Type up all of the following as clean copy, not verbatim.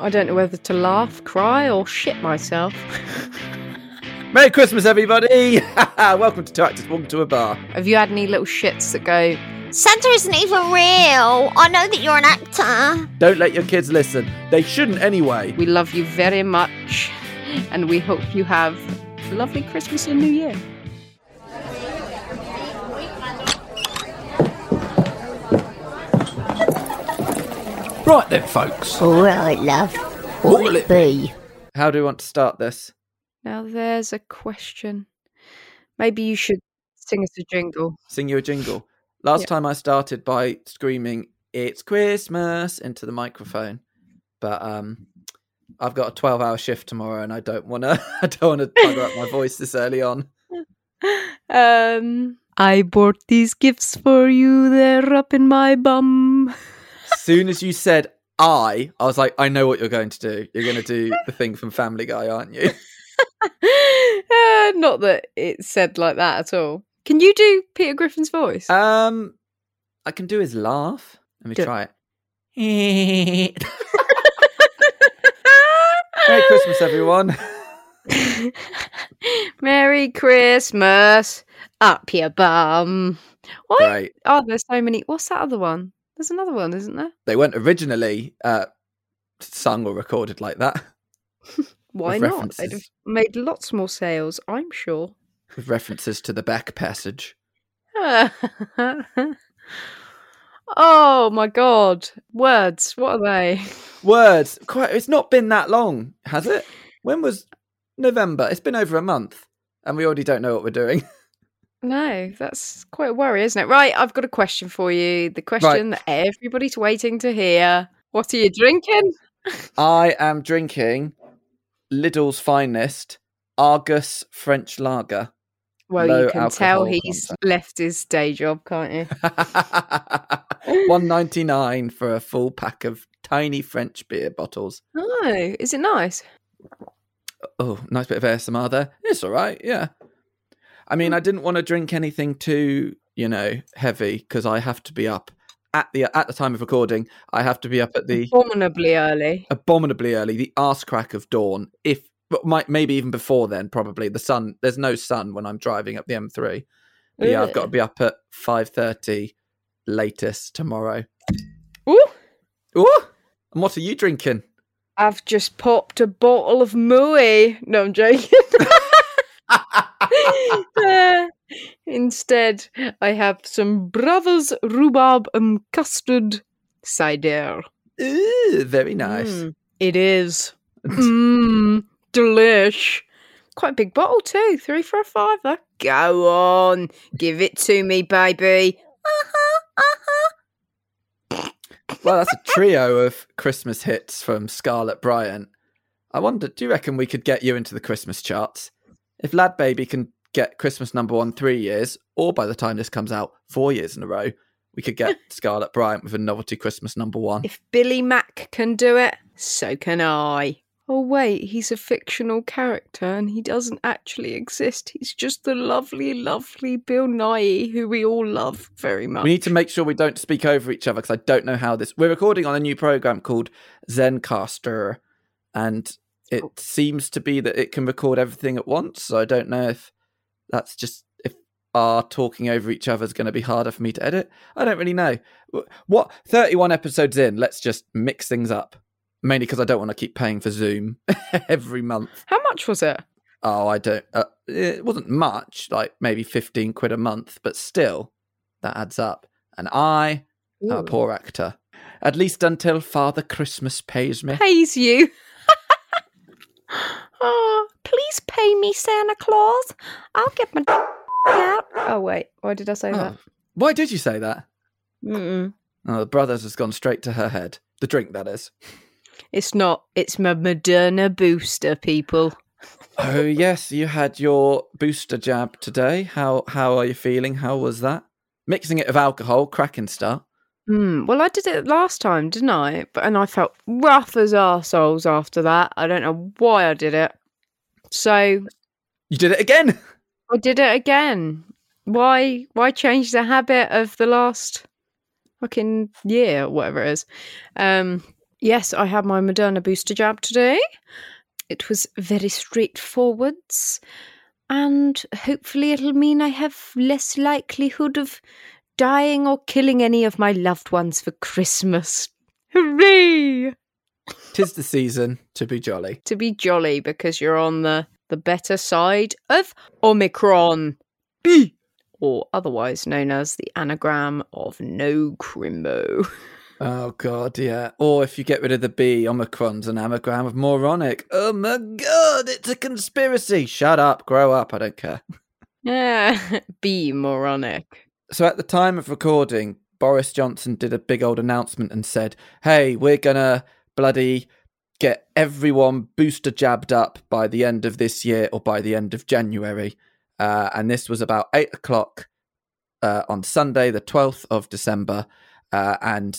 I don't know whether to laugh, cry, or shit myself. Merry Christmas, everybody! Welcome to Two Actors Walking to a Bar. Have you had any little shits that go, Santa isn't even real? I know that you're an actor. Don't let your kids listen. They shouldn't anyway. We love you very much, and we hope you have a lovely Christmas and New Year. Right then, folks. All right, love. What will it be? How do you want to start this? Now there's a question. Maybe you should sing us a jingle. Sing you a jingle. Last time I started by screaming, "It's Christmas," into the microphone. But I've got a 12-hour shift tomorrow and I don't wanna bugger up my voice this early on. I bought these gifts for you, they're up in my bum. Soon as you said I was like, I know what you're going to do. You're going to do the thing from Family Guy, aren't you? Not that it's said like that at all. Can you do Peter Griffin's voice? I can do his laugh. Let me try it. Merry Christmas, everyone. Merry Christmas. Up your bum. Why are there so many? What's that other one? There's another one, isn't there? They weren't originally sung or recorded like that. Why not? They'd have made lots more sales, I'm sure. With references to the back passage. Oh, my God. Words. What are they? Words. It's not been that long, has it? When was November? It's been over a month, and we already don't know what we're doing. No, that's quite a worry, isn't it? Right, I've got a question for you. The question that everybody's waiting to hear. What are you drinking? I am drinking Lidl's finest Argus French lager. Well, you can tell he's left his day job, can't you? $1.99 for a full pack of tiny French beer bottles. Oh, is it nice? Oh, nice bit of ASMR there. It's all right, yeah. I mean, I didn't want to drink anything too, heavy because I have to be up at the time of recording. I have to be up at the abominably early, the arse crack of dawn. Maybe even before then, probably the sun. There's no sun when I'm driving up the M3. But yeah, I've got to be up at 5:30 latest tomorrow. Ooh, ooh! And what are you drinking? I've just popped a bottle of Moët. No, I'm joking. Instead, I have some Brothers rhubarb and custard cider. Ooh, very nice. It is. Delish. Quite a big bottle too. 3 for a 5. Go on, give it to me, baby. Well, that's a trio of Christmas hits from Scarlett Bryant. I wonder, do you reckon we could get you into the Christmas charts? If Lad Baby can get Christmas number 1 3 years, or by the time this comes out, 4 years in a row, we could get Scarlett Bryant with a novelty Christmas number 1. If Billy Mack can do it, so can I. Oh, wait, he's a fictional character and he doesn't actually exist. He's just the lovely, lovely Bill Nighy, who we all love very much. We need to make sure we don't speak over each other because I don't know how this... We're recording on a new programme called Zencaster and... It seems to be that it can record everything at once, so I don't know if that's just if our talking over each other is going to be harder for me to edit. I don't really know. What 31 episodes in? Let's just mix things up, mainly because I don't want to keep paying for Zoom every month. How much was it? Oh, I don't. It wasn't much, like maybe 15 quid a month, but still, that adds up. And I am a poor actor, at least until Father Christmas pays me. Pays you. Oh, please pay me, Santa Claus. I'll get my out. Oh, wait. Why did I say that? Why did you say that? Oh, the Brothers has gone straight to her head. The drink, that is. It's not. It's my Moderna booster, people. Oh, yes. You had your booster jab today. How are you feeling? How was that? Mixing it with alcohol, cracking start. Well, I did it last time, didn't I? And I felt rough as arseholes after that. I don't know why I did it. So... You did it again? I did it again. Why change the habit of the last fucking year or whatever it is? Yes, I had my Moderna booster jab today. It was very straightforward, and hopefully it'll mean I have less likelihood of dying or killing any of my loved ones for Christmas. Hooray! 'Tis the season to be jolly. To be jolly, because you're on the better side of Omicron. Or otherwise known as the anagram of no crimbo. Oh, God, yeah. Or if you get rid of the B, Omicron's an anagram of moronic. Oh, my God, it's a conspiracy. Shut up, grow up, I don't care. Yeah, be moronic. So at the time of recording, Boris Johnson did a big old announcement and said, hey, we're going to bloody get everyone booster jabbed up by the end of this year or by the end of January. And this was about 8 o'clock on Sunday, the 12th of December. And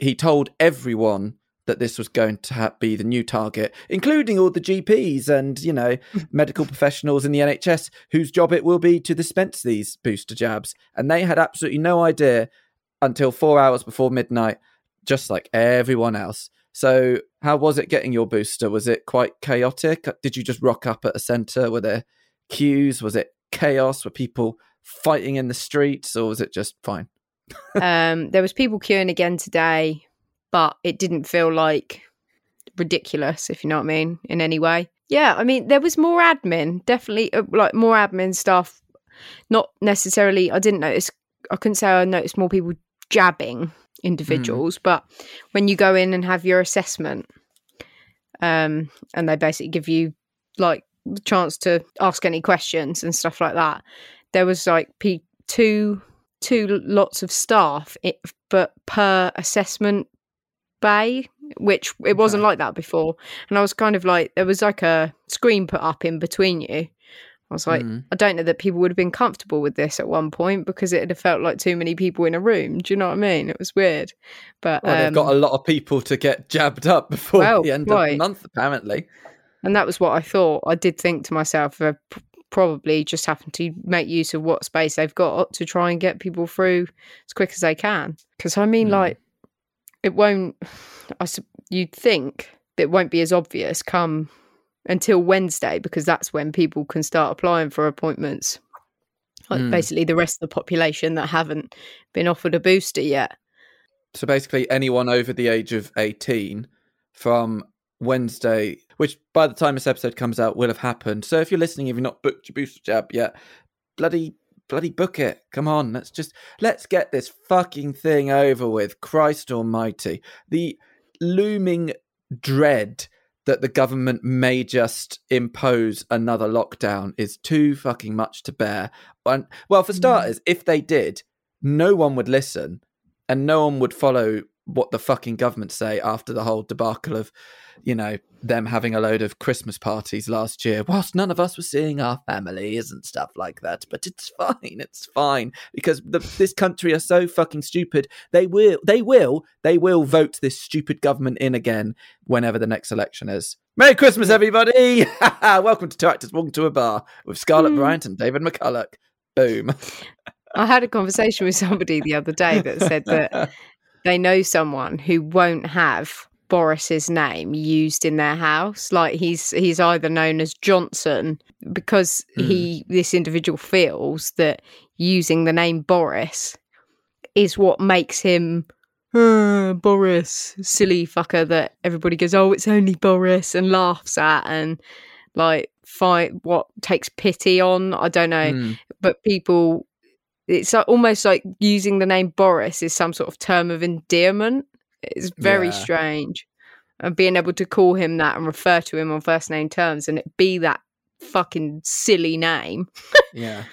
he told everyone that this was going to be the new target, including all the GPs and, you know, medical professionals in the NHS whose job it will be to dispense these booster jabs. And they had absolutely no idea until 4 hours before midnight, just like everyone else. So how was it getting your booster? Was it quite chaotic? Did you just rock up at a centre? Were there queues? Was it chaos? Were people fighting in the streets, or was it just fine? There was people queuing again today, but it didn't feel like ridiculous, if you know what I mean, in any way. Yeah, I mean, there was more admin, definitely, like more admin stuff. Not necessarily, I didn't notice, I couldn't say I noticed more people jabbing individuals, but when you go in and have your assessment, and they basically give you like the chance to ask any questions and stuff like that, there was like two lots of staff but per assessment bay, which it wasn't like that before. And I was kind of like, there was like a screen put up in between you. I was like, I don't know that people would have been comfortable with this at one point, because it would have felt like too many people in a room. Do you know what I mean? It was weird. But well, they've got a lot of people to get jabbed up before the end of the month, apparently. And that was what I thought. I did think to myself, probably just happened to make use of what space they've got to try and get people through as quick as they can. Because, I mean, like, it won't, you'd think that it won't be as obvious come until Wednesday, because that's when people can start applying for appointments. Like basically the rest of the population that haven't been offered a booster yet. So basically anyone over the age of 18 from Wednesday, which by the time this episode comes out will have happened. So if you're listening, if you've not booked your booster jab yet, bloody book it. Come on, let's get this fucking thing over with. Christ almighty. The looming dread that the government may just impose another lockdown is too fucking much to bear. And, well, for starters, if they did, no one would listen and no one would follow what the fucking government say after the whole debacle of, you know, them having a load of Christmas parties last year, whilst none of us were seeing our families and stuff like that. But it's fine, because this country are so fucking stupid. They will vote this stupid government in again whenever the next election is. Merry Christmas, everybody! Welcome to Two Actors Walking to a Bar with Scarlett Bryant and David McCulloch. Boom. I had a conversation with somebody the other day that said that they know someone who won't have Boris's name used in their house. Like he's either known as Johnson, because this individual feels that using the name Boris is what makes him Boris, silly fucker that everybody goes, oh, it's only Boris, and laughs at and like takes pity on. I don't know, but people, it's almost like using the name Boris is some sort of term of endearment. It's very strange. And being able to call him that and refer to him on first name terms and it be that fucking silly name. Yeah.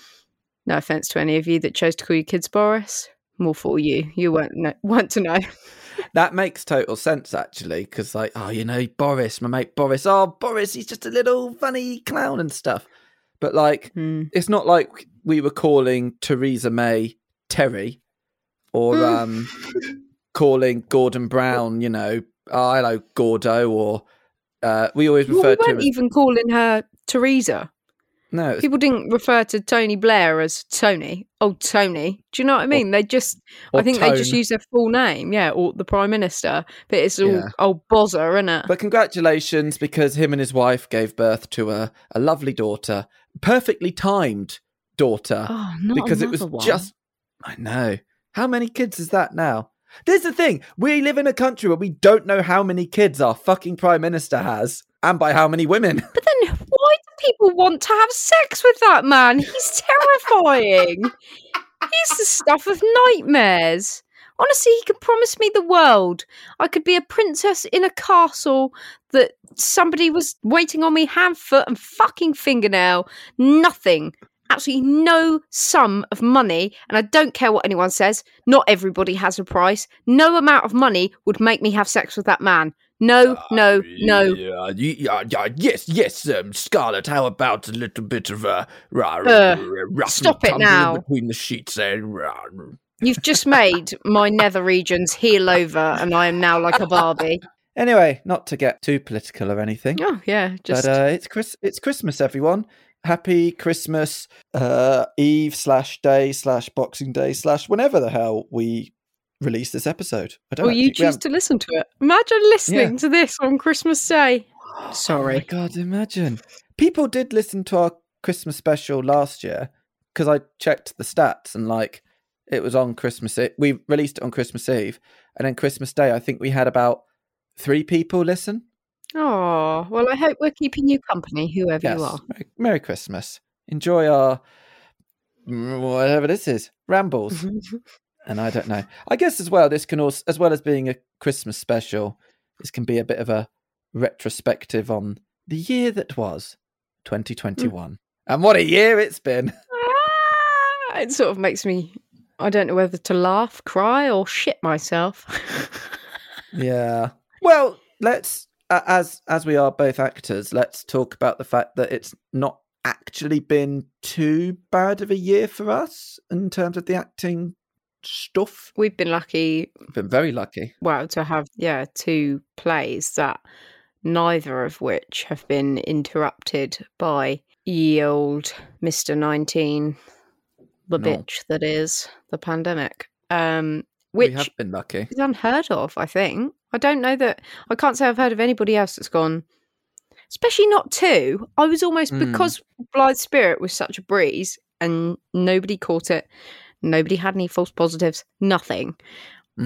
No offense to any of you that chose to call your kids Boris. More for you. You won't want to know. That makes total sense, actually, because like, oh, you know, Boris, my mate Boris. Oh, Boris, he's just a little funny clown and stuff. But like, it's not like we were calling Theresa May Terry or calling Gordon Brown, you know, oh, hello, Gordo, or we always referred to her. We weren't even calling her Theresa. No, people didn't refer to Tony Blair as Tony. Oh, Tony. Do you know what I mean? They just use their full name, yeah, or the Prime Minister. But it's all old bozzer, isn't it? But congratulations, because him and his wife gave birth to a lovely daughter, perfectly timed daughter. Oh, not because it was one. I know. How many kids is that now? There's the thing. We live in a country where we don't know how many kids our fucking Prime Minister has, and by how many women. But then why do people want to have sex with that man? He's terrifying. He's the stuff of nightmares. Honestly, he could promise me the world. I could be a princess in a castle that somebody was waiting on me hand, foot and fucking fingernail. Nothing. Absolutely no sum of money. And I don't care what anyone says. Not everybody has a price. No amount of money would make me have sex with that man. No. Yes, Scarlett, how about a little bit of a... stop it now. Between the sheets there. You've just made my nether regions heel over, and I am now like a Barbie. Anyway, not to get too political or anything. Oh, yeah. But it's Christmas, everyone. Happy Christmas Eve /day /Boxing Day /whenever the hell we... release this episode. You choose to listen to it. Imagine listening to this on Christmas Day. Sorry. Oh my God, imagine. People did listen to our Christmas special last year because I checked the stats and it was on Christmas Eve. We released it on Christmas Eve, and then Christmas Day I think we had about 3 people listen. Oh, well, I hope we're keeping you company, whoever you are. Merry Christmas. Enjoy our whatever this is, rambles. And I don't know. I guess as well, this can also, as well as being a Christmas special, this can be a bit of a retrospective on the year that was 2021. And what a year it's been. Ah, it sort of makes me, I don't know whether to laugh, cry, or shit myself. Yeah. Well, let's, as we are both actors, let's talk about the fact that it's not actually been too bad of a year for us in terms of the acting stuff. We've been lucky. We've been very lucky. Well, to have 2 plays that neither of which have been interrupted by ye old Mr. 19, bitch that is the pandemic. Which we have been lucky. Is unheard of, I think. I can't say I've heard of anybody else that's gone. Especially not 2. I was almost because Blithe Spirit was such a breeze and nobody caught it. Nobody had any false positives, nothing.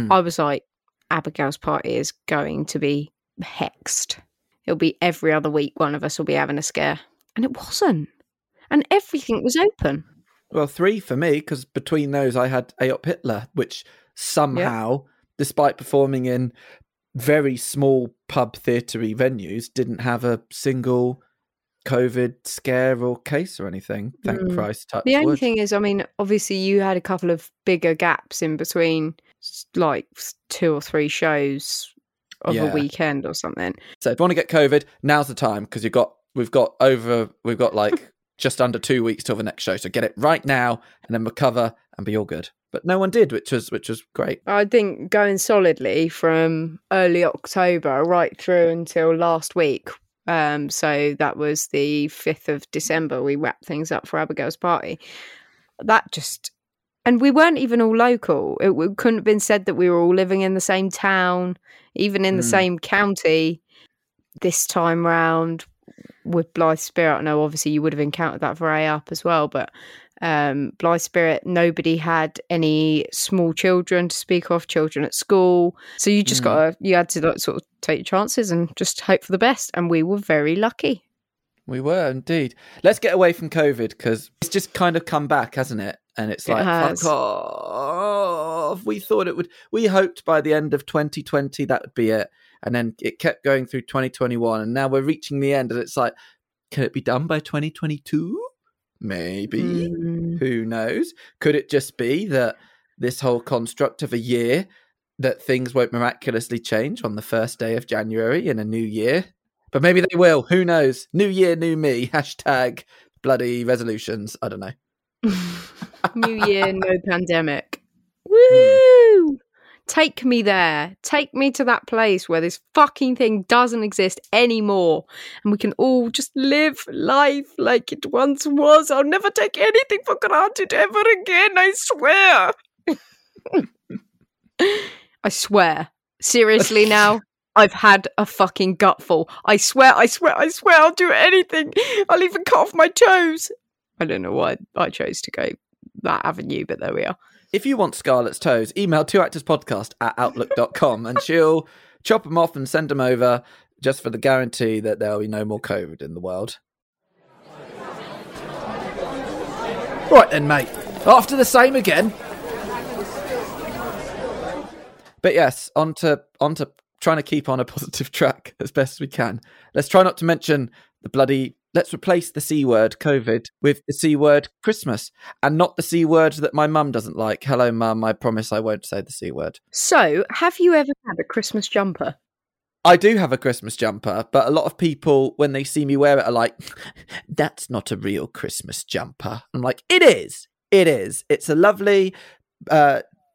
I was like, Abigail's Party is going to be hexed. It'll be every other week one of us will be having a scare. And it wasn't. And everything was open. Well, 3 for me, because between those I had Ayop Hitler, which somehow, despite performing in very small pub theatre-y venues, didn't have a single... COVID scare or case or anything. Thank Christ. The only thing is, I mean, obviously you had a couple of bigger gaps in between, like 2 or 3 shows of a weekend or something. So if you want to get COVID, now's the time, because we've got just under 2 weeks till the next show. So get it right now and then recover and be all good. But no one did, which was great. I think going solidly from early October right through until last week. So that was the 5th of December. We wrapped things up for Abigail's Party. And we weren't even all local. It couldn't have been said that we were all living in the same town, even in the same county. This time round with Blithe Spirit, I know obviously you would have encountered that for Ayop as well, but Blithe Spirit, nobody had any small children to speak of, children at school. So you just had to take your chances and just hope for the best. And we were very lucky. We were indeed. Let's get away from COVID, because it's just kind of come back, hasn't it? And it's like, fuck off. We hoped by the end of 2020 that would be it. And then it kept going through 2021. And now we're reaching the end. And it's like, can it be done by 2022? Maybe. Who knows? Could it just be that this whole construct of a year, that things won't miraculously change on the first day of January in a new year? But maybe they will. Who knows? New year, new me. # bloody resolutions. I don't know. New year, no pandemic. Woo! Take me there. Take me to that place where this fucking thing doesn't exist anymore. And we can all just live life like it once was. I'll never take anything for granted ever again, I swear. I swear. Seriously now, I've had a fucking gutful. I swear I'll do anything. I'll even cut off my toes. I don't know why I chose to go that avenue, but there we are. If you want Scarlett's toes, email twoactorspodcast@outlook.com and she'll chop them off and send them over just for the guarantee that there'll be no more COVID in the world. Right then, mate. After the same again. But yes, on to trying to keep on a positive track as best as we can. Let's try not to mention the bloody... Let's replace the C word, COVID, with the C word, Christmas, and not the C word that my mum doesn't like. Hello, mum, I promise I won't say the C word. So, have you ever had a Christmas jumper? I do have a Christmas jumper, but a lot of people, when they see me wear it, are like, that's not a real Christmas jumper. I'm like, it is. It is. It's a lovely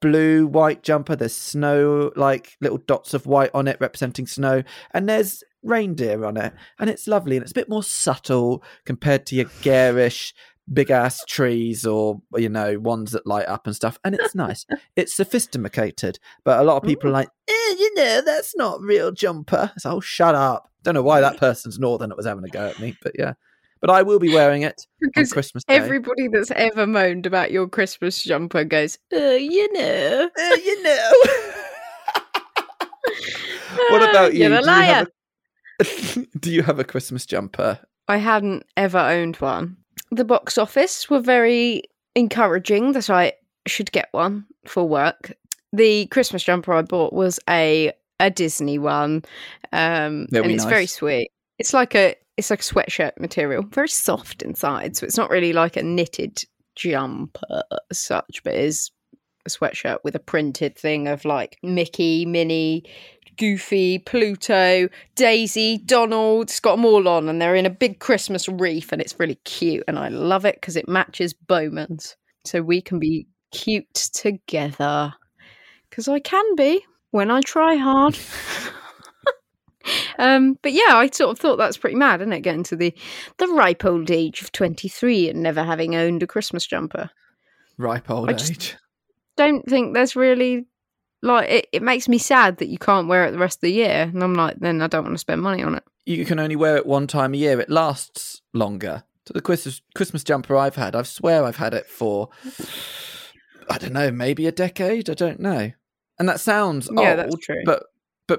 blue, white jumper. There's snow, like little dots of white on it representing snow, and there's reindeer on it, and it's lovely, and it's a bit more subtle compared to your garish big ass trees or, you know, ones that light up and stuff, and it's nice. It's sophisticated, but a lot of people are like, you know, that's not real jumper. It's like, oh, shut up. Don't know why that person's northern, it was having a go at me, but yeah. But I will be wearing it because on Christmas Day. Everybody that's ever moaned about your Christmas jumper goes, oh, you know. Oh, you know. What about you? You're a liar. Do you have a Christmas jumper? I hadn't ever owned one. The box office were very encouraging that I should get one for work. The Christmas jumper I bought was a Disney one, and it's nice. Very sweet. It's like a sweatshirt material, very soft inside, so it's not really like a knitted jumper as such, but it is a sweatshirt with a printed thing of like Mickey, Minnie, Goofy, Pluto, Daisy, Donald. It's got them all on, and they're in a big Christmas wreath, and it's really cute, and I love it because it matches Bowman's, so we can be cute together, because I can be when I try hard. But yeah, I sort of thought that's pretty mad, isn't it, getting to the ripe old age of 23 and never having owned a Christmas jumper. Ripe old age. Don't think there's really... Like, it makes me sad that you can't wear it the rest of the year. And I'm like, then I don't want to spend money on it. You can only wear it one time a year. It lasts longer. So the Christmas jumper I've had, I swear I've had it for, I don't know, maybe a decade? I don't know. And that sounds old, that's true. But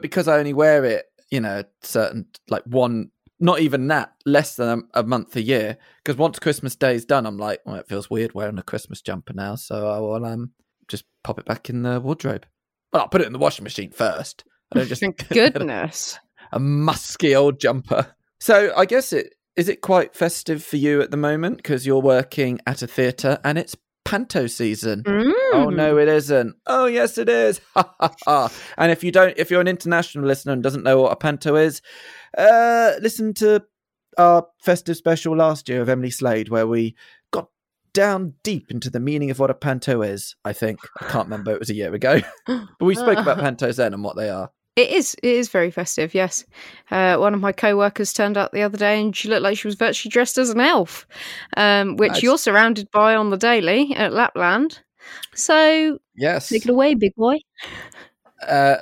because I only wear it, you know, certain, like one, not even that, less than a month a year. Because once Christmas Day is done, I'm like, well, it feels weird wearing a Christmas jumper now. So I will just pop it back in the wardrobe. Well, I'll put it in the washing machine first. I don't just goodness. A musky old jumper. So I guess is it quite festive for you at the moment because you're working at a theatre and it's panto season. Mm. Oh no, it isn't. Oh yes, it is. Ha ha ha. And if you're an international listener and doesn't know what a panto is, listen to our festive special last year of Emily Slade where we got down deep into the meaning of what a panto is, I think. I can't remember, it was a year ago. But we spoke about pantos then and what they are. It is very festive, yes. One of my co-workers turned up the other day and she looked like she was virtually dressed as an elf, which nice. You're surrounded by on the daily at Lapland. So, yes. Take it away, big boy. I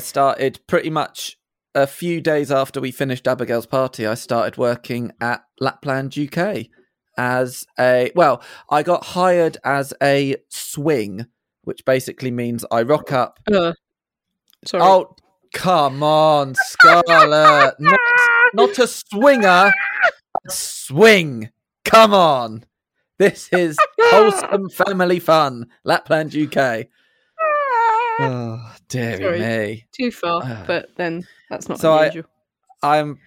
started pretty much a few days after we finished Abigail's Party, I started working at Lapland UK. I got hired as a swing, which basically means I rock up. Sorry. Oh, come on, Scarlett. not a swinger, a swing. Come on. This is wholesome family fun. Lapland UK. Oh, dearie me. Too far, but then that's not so unusual. I'm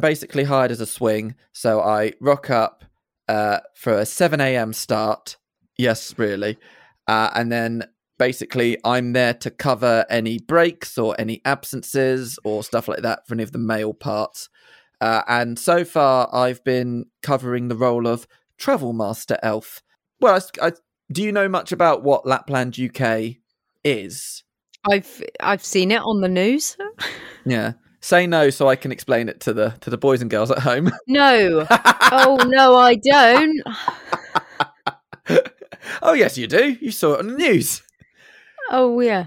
basically hired as a swing, so I rock up for a 7 a.m. start. Yes, really. And then basically I'm there to cover any breaks or any absences or stuff like that for any of the male parts. And so far I've been covering the role of Travel Master Elf. Well, do you know much about what Lapland UK is... I've seen it on the news. Yeah. Say no so I can explain it to the boys and girls at home. No. Oh, no, I don't. Oh, yes, you do. You saw it on the news. Oh, yeah.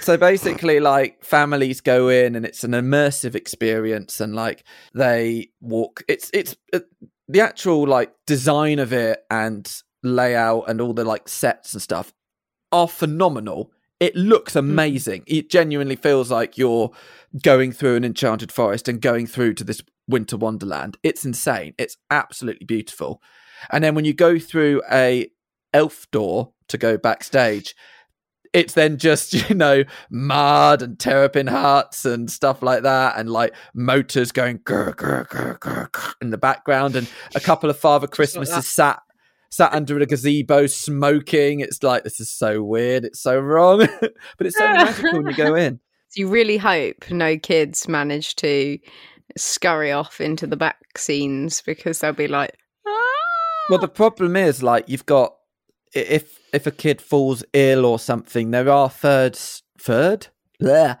So basically, like, families go in and it's an immersive experience, and like they walk. It's the actual like design of it and layout and all the like sets and stuff are phenomenal. It looks amazing. It genuinely feels like you're going through an enchanted forest and going through to this winter wonderland. It's insane. It's absolutely beautiful. And then when you go through a elf door to go backstage, it's then just, you know, mud and terrapin hearts and stuff like that, and like motors going grr, grr, grr, grr, grr, in the background, and a couple of Father Christmases sat under a gazebo smoking. It's like, this is so weird, it's so wrong. But it's so magical when you go in. You really hope no kids manage to scurry off into the back scenes, because they'll be like, ah! Well, the problem is, like, you've got, if a kid falls ill or something, there are first aid. I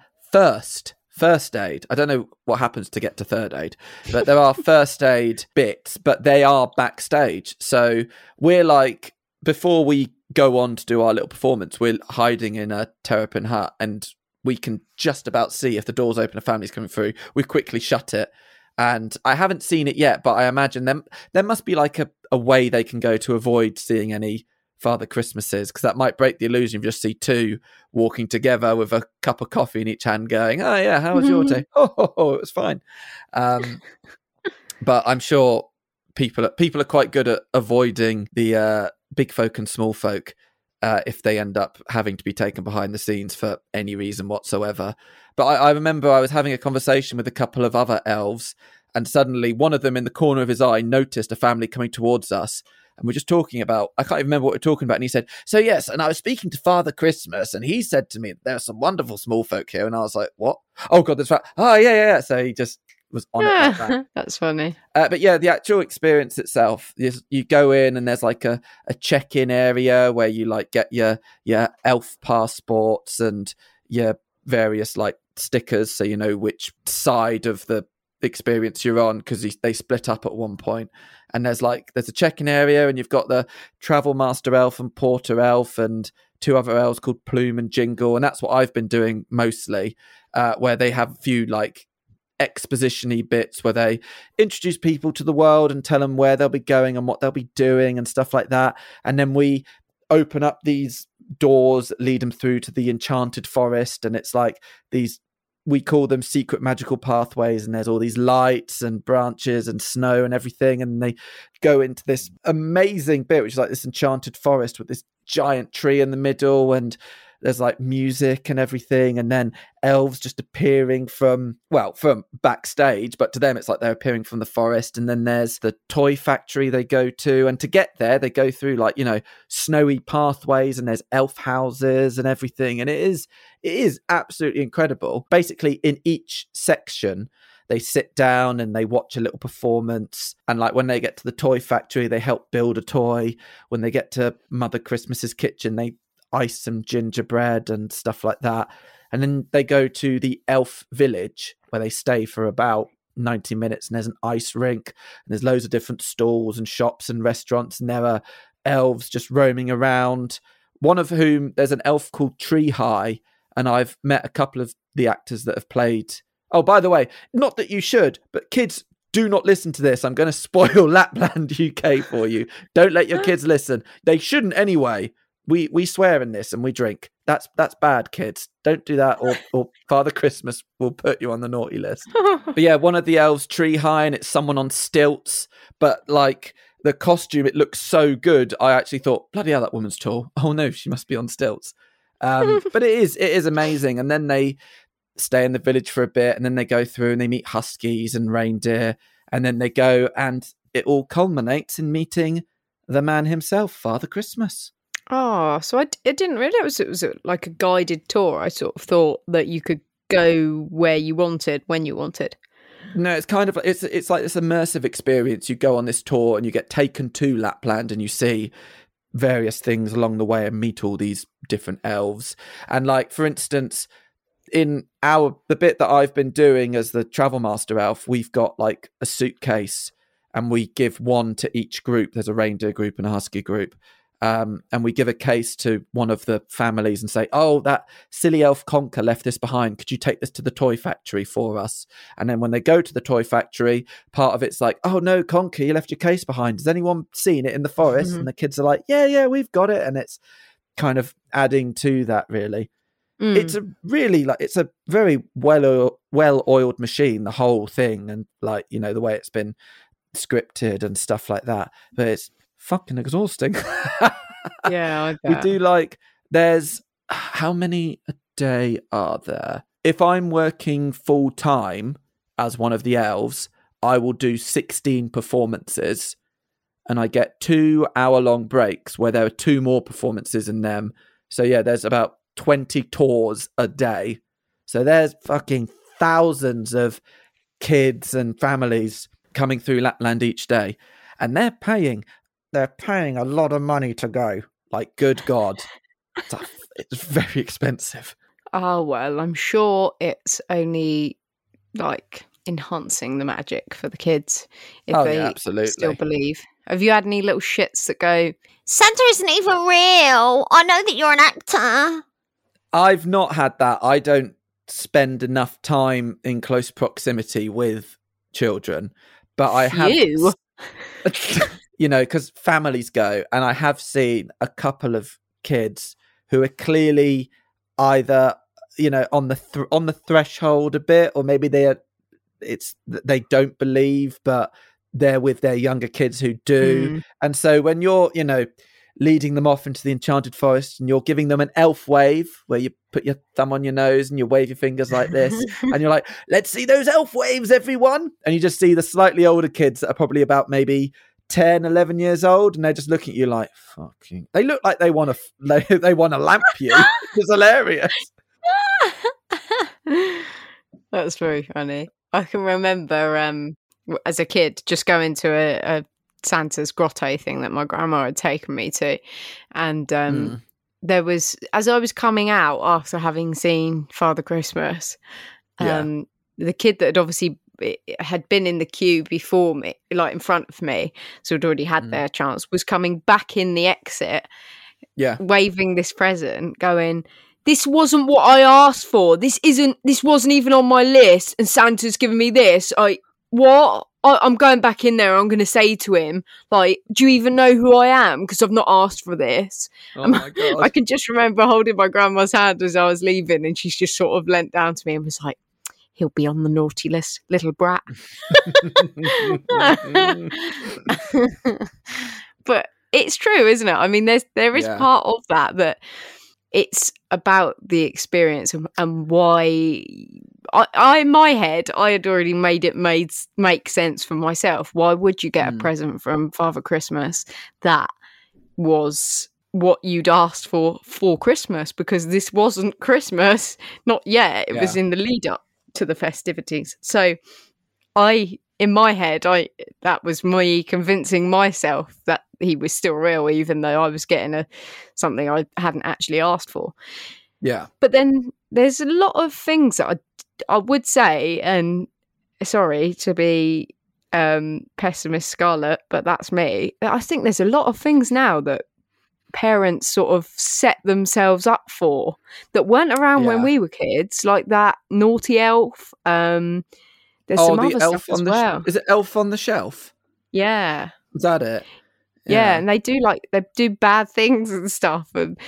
don't know what happens to get to third aid, but there are first aid bits, but they are backstage. So we're like, before we go on to do our little performance, we're hiding in a terrapin hut, and we can just about see if the door's open, a family's coming through. We quickly shut it. And I haven't seen it yet, but I imagine there must be like a way they can go to avoid seeing any Father Christmases, because that might break the illusion if you just see two walking together with a cup of coffee in each hand going, oh yeah, how was your day? Oh, it was fine. But I'm sure people are quite good at avoiding the big folk and small folk if they end up having to be taken behind the scenes for any reason whatsoever. But I remember I was having a conversation with a couple of other elves, and suddenly one of them, in the corner of his eye, noticed a family coming towards us. And we're just talking about, I can't even remember what we're talking about. And he said, so yes, and I was speaking to Father Christmas, and he said to me, there are some wonderful small folk here. And I was like, what? Oh, God, that's right. Oh, yeah. So he just was on it like that. That's funny. But yeah, the actual experience itself, you go in and there's like a check-in area where you like get your elf passports and your various like stickers, so you know which side of the experience you're on, because they split up at one point. And there's a check-in area, and you've got the travel master elf and porter elf and two other elves called Plume and Jingle, and that's what I've been doing mostly, where they have a few like exposition-y bits where they introduce people to the world and tell them where they'll be going and what they'll be doing and stuff like that. And then we open up these doors that lead them through to the enchanted forest, and it's like these, we call them secret magical pathways, and there's all these lights and branches and snow and everything. And they go into this amazing bit, which is like this enchanted forest with this giant tree in the middle, and there's like music and everything. And then elves just appearing from backstage, but to them, it's like they're appearing from the forest. And then there's the toy factory they go to. And to get there, they go through like, you know, snowy pathways, and there's elf houses and everything. And it is absolutely incredible. Basically, in each section, they sit down and they watch a little performance. And like when they get to the toy factory, they help build a toy. When they get to Mother Christmas's kitchen, they ice some gingerbread and stuff like that. And then they go to the elf village, where they stay for about 90 minutes. And there's an ice rink, and there's loads of different stalls and shops and restaurants. And there are elves just roaming around, one of whom, there's an elf called Tree High. And I've met a couple of the actors that have played. Oh, by the way, not that you should, but kids, do not listen to this. I'm going to spoil Lapland UK for you. Don't let your kids listen. They shouldn't anyway. We swear in this, and we drink. That's bad, kids. Don't do that, or Father Christmas will put you on the naughty list. But yeah, one of the elves, Tree High, and it's someone on stilts. But like the costume, it looks so good. I actually thought, bloody hell, that woman's tall. Oh no, she must be on stilts. But it is amazing. And then they stay in the village for a bit, and then they go through and they meet huskies and reindeer, and then they go, and it all culminates in meeting the man himself, Father Christmas. Oh, so I didn't realise it was like a guided tour. I sort of thought that you could go where you wanted, when you wanted. No, it's kind of like, it's like this immersive experience. You go on this tour and you get taken to Lapland, and you see various things along the way and meet all these different elves. And like, for instance, in the bit that I've been doing as the travel master elf, we've got like a suitcase and we give one to each group. There's a reindeer group and a husky group. And we give a case to one of the families and say, oh, that silly elf Conker left this behind. Could you take this to the toy factory for us? And then when they go to the toy factory, part of it's like, oh, no, Conker, you left your case behind. Has anyone seen it in the forest? Mm-hmm. And the kids are like, yeah, we've got it. And it's kind of adding to that, really. Mm. It's a very well-oiled machine, the whole thing. And like, you know, the way it's been scripted and stuff like that. But it's fucking exhausting. Yeah, we do there's how many a day are there? If I'm working full time as one of the elves, I will do 16 performances and I get 2-hour-long breaks where there are 2 more performances in them. So yeah, there's about 20 tours a day. So there's fucking thousands of kids and families coming through Lapland each day, and they're paying a lot of money to go. Like, good God. It's very expensive. Oh, well, I'm sure it's only, enhancing the magic for the kids. If they still believe. Have you had any little shits that go, Santa isn't even real. I know that you're an actor. I've not had that. I don't spend enough time in close proximity with children. But I have... You? You know, because families go, and I have seen a couple of kids who are clearly either, you know, on the threshold a bit, or maybe they don't believe, but they're with their younger kids who do. Mm. And so when you're, you know, leading them off into the Enchanted Forest and you're giving them an elf wave where you put your thumb on your nose and you wave your fingers like this and you're like, let's see those elf waves, everyone. And you just see the slightly older kids that are probably about maybe 10, 11 years old, and they're just looking at you like, fucking, they look like they want to they want to lamp you. It's hilarious. That's very funny. I can remember as a kid just going to a Santa's grotto thing that my grandma had taken me to, and there was, as I was coming out after having seen Father Christmas, the kid that had obviously had been in the queue before me, in front of me, so had already had their chance, was coming back in the exit, waving this present, going, this wasn't what I asked for, this wasn't even on my list, and Santa's given me this. I'm going back in there, I'm going to say to him, do you even know who I am? Because I've not asked for this. Oh my God. I can just remember holding my grandma's hand as I was leaving, and she's just sort of leant down to me and was like, he'll be on the naughty list, little brat. But it's true, isn't it? I mean, there is part of that it's about the experience and why. I in my head, I had already made sense for myself. Why would you get a present from Father Christmas that was what you'd asked for Christmas? Because this wasn't Christmas, not yet. It was in the lead up to the festivities. So that was me convincing myself that he was still real, even though I was getting something I hadn't actually asked for. Yeah. But then there's a lot of things that I would say, and sorry to be pessimist Scarlett, but that's me. I think there's a lot of things now that parents sort of set themselves up for that weren't around when we were kids, like that naughty elf. There's some other stuff as well. Is it Elf on the Shelf? Yeah. Is that it? Yeah, and they do bad things and stuff, and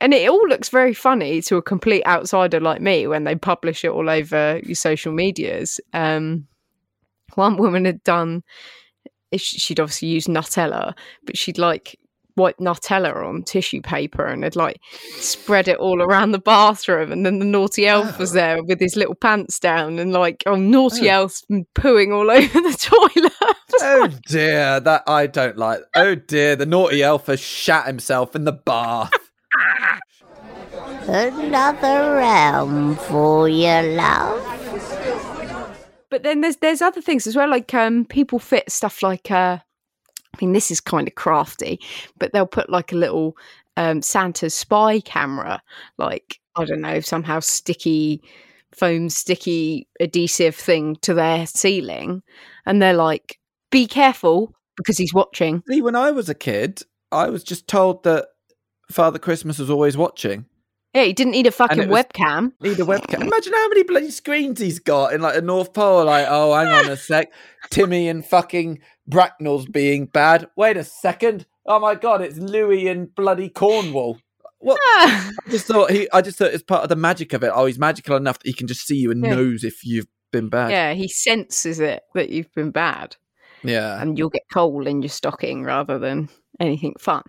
it all looks very funny to a complete outsider like me when they publish it all over your social medias. One woman had done, she'd obviously used Nutella, but she'd wiped Nutella on tissue paper and had spread it all around the bathroom, and then the naughty elf was there with his little pants down and naughty elf's pooing all over the toilet. Oh dear, that I don't like. Oh dear, the naughty elf has shat himself in the bath. Another realm for your love. But then there's other things as well, people fit stuff I mean, this is kind of crafty, but they'll put like a little Santa's spy camera, like, I don't know, somehow sticky foam, sticky adhesive thing to their ceiling. And they're like, be careful because he's watching. See, when I was a kid, I was just told that Father Christmas was always watching. Yeah, he didn't need a fucking webcam. Need a webcam. Imagine how many bloody screens he's got in like the North Pole. Like, oh, hang on a sec. Timmy and fucking Bracknell's being bad. Wait a second. Oh my God, it's Louis in bloody Cornwall. What? I just thought it's part of the magic of it. Oh, he's magical enough that he can just see you and knows if you've been bad. Yeah, he senses it that you've been bad. Yeah, and you'll get coal in your stocking rather than anything fun.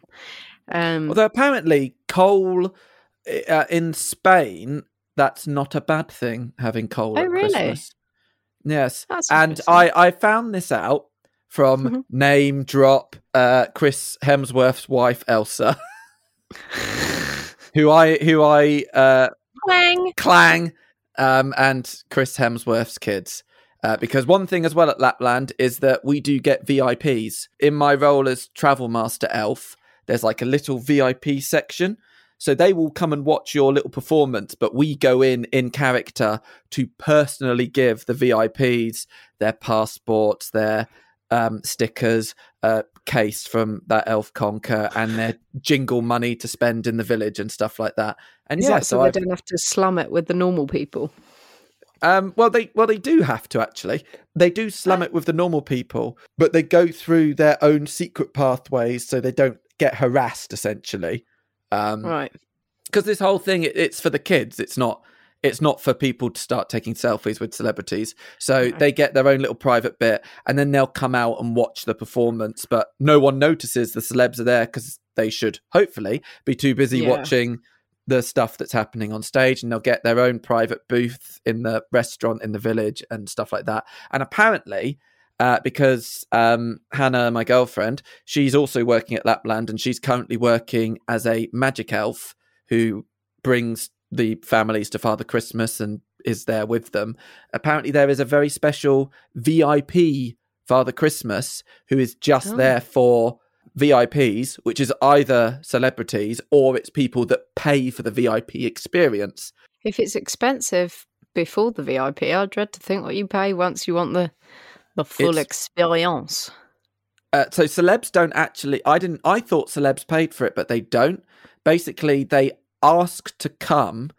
Although apparently coal. In Spain, that's not a bad thing, having coal at really? Christmas. Yes. That's and I found this out from name drop Chris Hemsworth's wife, Elsa, who I clang, and Chris Hemsworth's kids. Because one thing as well at Lapland is that we do get VIPs. In my role as Travel Master Elf, there's like a little VIP section. So they will come and watch your little performance, but we go in character to personally give the VIPs their passports, their stickers, a case from that elf Conker, and their jingle money to spend in the village and stuff like that. And so they don't have to slum it with the normal people. Well, they do have to, actually. They do slum it with the normal people, but they go through their own secret pathways so they don't get harassed, essentially. Right, because this whole thing it's for the kids. It's not for people to start taking selfies with celebrities. So they get their own little private bit, and then they'll come out and watch the performance. But no one notices the celebs are there because they should hopefully be too busy watching the stuff that's happening on stage. And they'll get their own private booth in the restaurant in the village and stuff like that. And apparently. Because Hannah, my girlfriend, she's also working at Lapland and she's currently working as a magic elf who brings the families to Father Christmas and is there with them. Apparently there is a very special VIP Father Christmas who is just there for VIPs, which is either celebrities or it's people that pay for the VIP experience. If it's expensive before the VIP, I dread to think what you pay once you want the full experience. So celebs don't actually... I thought celebs paid for it, but they don't. Basically, they ask to come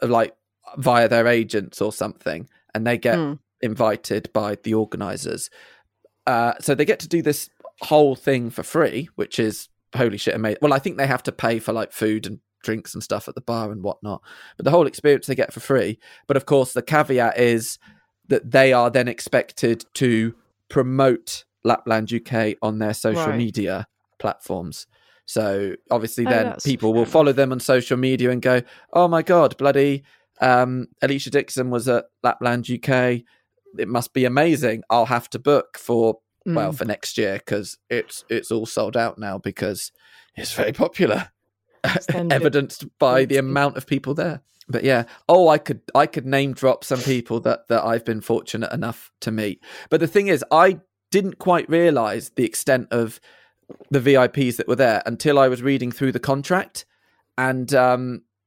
like via their agents or something, and they get invited by the organisers. So they get to do this whole thing for free, which is holy shit amazing. Well, I think they have to pay for like food and drinks and stuff at the bar and whatnot. But the whole experience they get for free. But of course, the caveat is... that they are then expected to promote Lapland UK on their social media platforms. So obviously then people will follow them on social media and go, oh my God, bloody Alesha Dixon was at Lapland UK. It must be amazing. I'll have to book for next year because it's all sold out now because it's very popular. Evidenced by the amount of people there. But yeah, I could name drop some people that I've been fortunate enough to meet. But the thing is, I didn't quite realise the extent of the VIPs that were there until I was reading through the contract and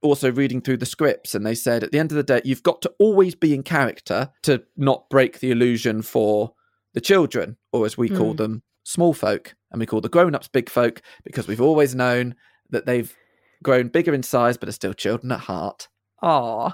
also reading through the scripts. And they said, at the end of the day, you've got to always be in character to not break the illusion for the children, or as we call them, small folk. And we call the grown-ups big folk because we've always known that they've grown bigger in size but are still children at heart. Aww.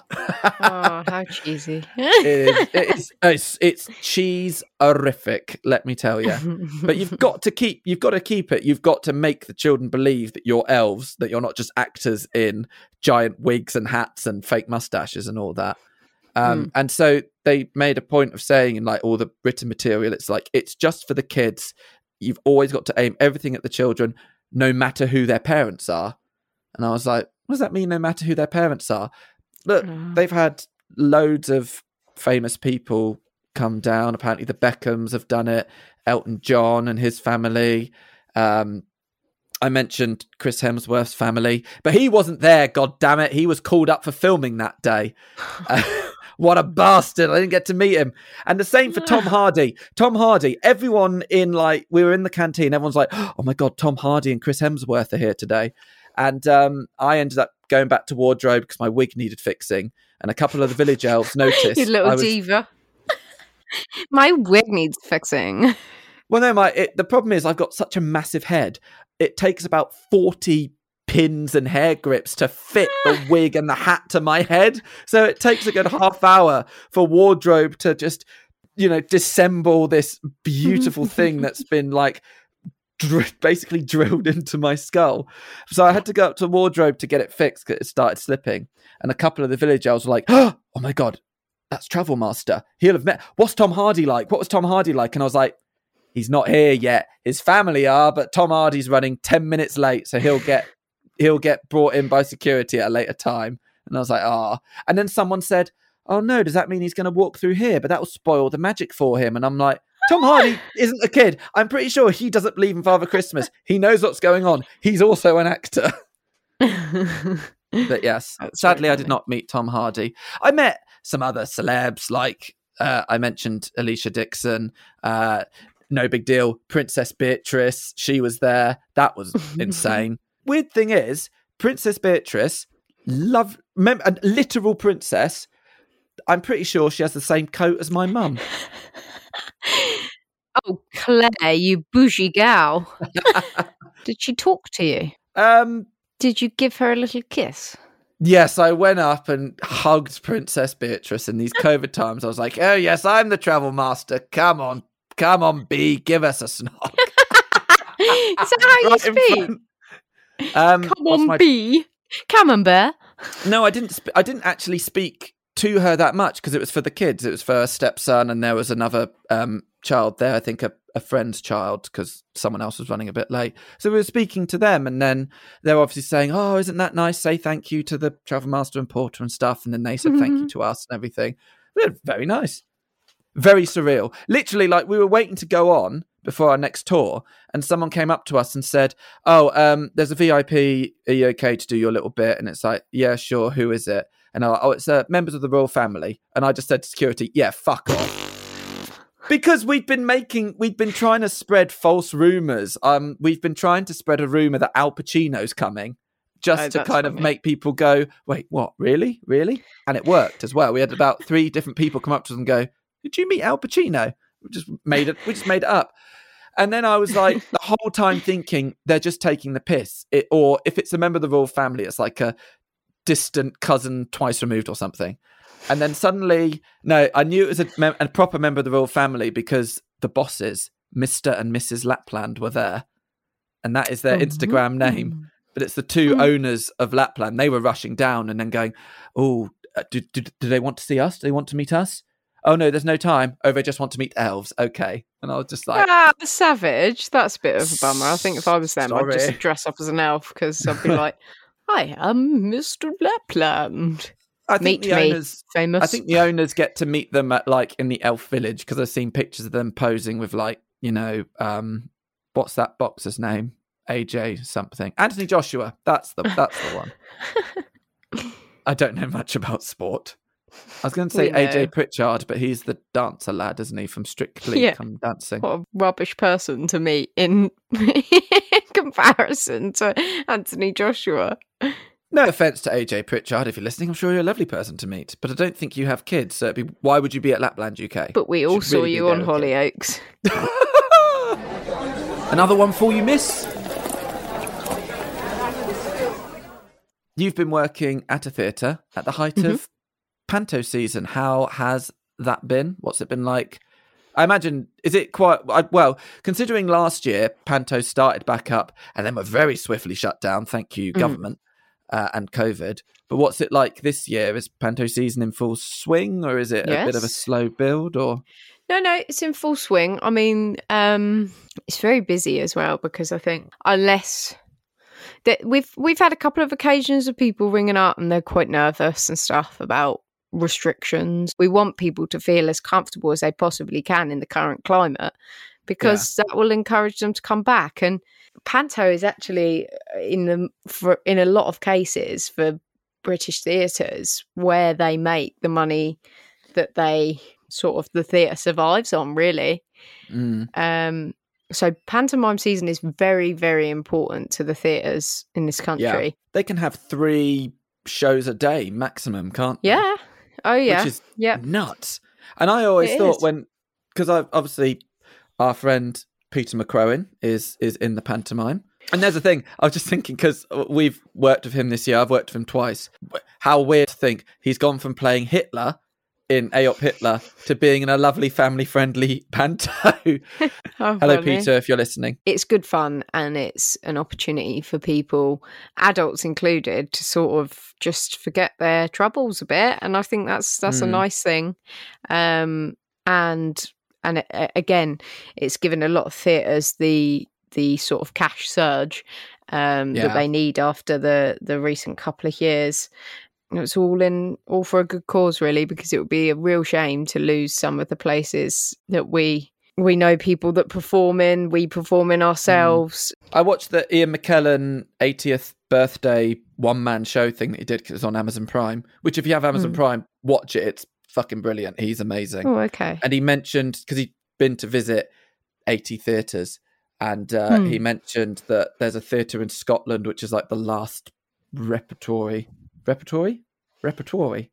Oh, how cheesy. It's cheese-horrific, let me tell you. But you've got to keep it. You've got to make the children believe that you're elves, that you're not just actors in giant wigs and hats and fake mustaches and all that. And so they made a point of saying in like all the written material, it's like, it's just for the kids. You've always got to aim everything at the children, no matter who their parents are. And I was like, what does that mean, no matter who their parents are? Look, they've had loads of famous people come down. Apparently the Beckhams have done it, Elton John and his family. I mentioned Chris Hemsworth's family, but he wasn't there, God damn it. He was called up for filming that day. What a bastard. I didn't get to meet him. And the same for Tom Hardy. Tom Hardy, everyone in like, we were in the canteen. Everyone's like, oh my God, Tom Hardy and Chris Hemsworth are here today. And I ended up going back to wardrobe because my wig needed fixing. And a couple of the village elves noticed. You little diva. My wig needs fixing. Well, no, the problem is I've got such a massive head. It takes about 40 pins and hair grips to fit the wig and the hat to my head. So it takes a good half hour for wardrobe to just, you know, dissemble this beautiful thing that's been like basically drilled into my skull. So I had to go up to wardrobe to get it fixed because it started slipping. And a couple of the village elves were like, oh my God, that's Travel Master. He'll have met. What's Tom Hardy like? What was Tom Hardy like? And I was like, he's not here yet. His family are, but Tom Hardy's running 10 minutes late, so he'll get brought in by security at a later time. And I was like, ah. And then someone said, oh no, does that mean he's going to walk through here? But that will spoil the magic for him. And I'm like, Tom Hardy isn't a kid. I'm pretty sure he doesn't believe in Father Christmas. He knows what's going on. He's also an actor. But yes, that's sadly, I did not meet Tom Hardy. I met some other celebs, like I mentioned Alesha Dixon, no big deal. Princess Beatrice, she was there. That was insane. Weird thing is, Princess Beatrice, a literal princess, I'm pretty sure she has the same coat as my mum. Oh, Claire, you bougie gal. Did she talk to you? Did you give her a little kiss? Yes, I went up and hugged Princess Beatrice in these COVID times. I was like, oh, yes, I'm the Travel Master. Come on. Come on, B, give us a snog. Is that how you speak? Come on, B. Camembert. No, I didn't actually speak to her that much because it was for the kids. It was for her stepson, and there was another child there, I think a friend's child, because someone else was running a bit late. So we were speaking to them, and then they were obviously saying, oh, isn't that nice? Say thank you to the Travel Master and Porter and stuff. And then they said thank you to us and everything. They're very nice. Very surreal. Literally, like, we were waiting to go on before our next tour, and someone came up to us and said, oh, there's a VIP. Are you okay to do your little bit? And it's like, yeah, sure. Who is it? And I'm like, oh, it's members of the royal family. And I just said to security, yeah, fuck off. Because we'd been trying to spread false rumours. We've been trying to spread a rumour that Al Pacino's coming. Just to kind of make people go, wait, what? Really? Really? And it worked as well. We had about 3 different people come up to us and go, did you meet Al Pacino? We just made it up. And then I was like, the whole time thinking they're just taking the piss. Or if it's a member of the royal family, it's like a distant cousin twice removed or something. And then suddenly, no, I knew it was a proper member of the royal family because the bosses, Mr. and Mrs. Lapland, were there. And that is their Instagram name. But it's the 2 owners of Lapland. They were rushing down and then going, oh, do they want to see us? Do they want to meet us? Oh, no, there's no time. Oh, they just want to meet elves. Okay. And I was just like... Ah, the savage. That's a bit of a bummer. I think if I was them, I'd just dress up as an elf because I'd be like, I am Mr. Lapland. I think the owners get to meet them at, like, in the elf village because I've seen pictures of them posing with, like, you know, what's that boxer's name? AJ something. Anthony Joshua. That's the one. I don't know much about sport. I was going to say AJ Pritchard, but he's the dancer lad, isn't he, from Strictly Come Dancing. What a rubbish person to meet in comparison to Anthony Joshua. No offence to AJ Pritchard, if you're listening, I'm sure you're a lovely person to meet, but I don't think you have kids, so why would you be at Lapland UK? But we all saw you on Hollyoaks. Another one for you, miss. You've been working at a theatre at the height of Panto season. How has that been? What's it been like? I imagine, is it quite... Well, considering last year, Panto started back up and then were very swiftly shut down. Thank you, government and COVID. But what's it like this year? Is Panto season in full swing or is it a bit of a slow build? Or No, it's in full swing. I mean, it's very busy as well because I think unless... We've had a couple of occasions of people ringing up and they're quite nervous and stuff about restrictions. We want people to feel as comfortable as they possibly can in the current climate because that will encourage them to come back. And Panto is actually in a lot of cases for British theatres where they make the money that they sort of the theatre survives on, really. So pantomime season is very, very important to the theatres in this country. Yeah. They can have 3 shows a day maximum, can't they? Yeah. Oh, yeah. Which is nuts. And I always thought when, because obviously our friend Peter McCrowan is in the pantomime. And there's a thing, I was just thinking, because we've worked with him this year, I've worked with him twice, how weird to think he's gone from playing Hitler in Ayop Hitler to being in a lovely family-friendly panto. Hello, Peter, if you're listening. It's good fun, and it's an opportunity for people, adults included, to sort of just forget their troubles a bit, and I think that's a nice thing. And again, it's given a lot of theatres the sort of cash surge that they need after the recent couple of years. And it's all for a good cause, really, because it would be a real shame to lose some of the places that we know people that perform in. We perform in ourselves. I watched the Ian McKellen 80th birthday one-man show thing that he did, because it's on Amazon Prime, which if you have Amazon Prime, watch it. It's fucking brilliant. He's amazing. Oh, okay. And he mentioned, because he'd been to visit 80 theatres, and he mentioned that there's a theatre in Scotland which is like the last rep theatre, rep company,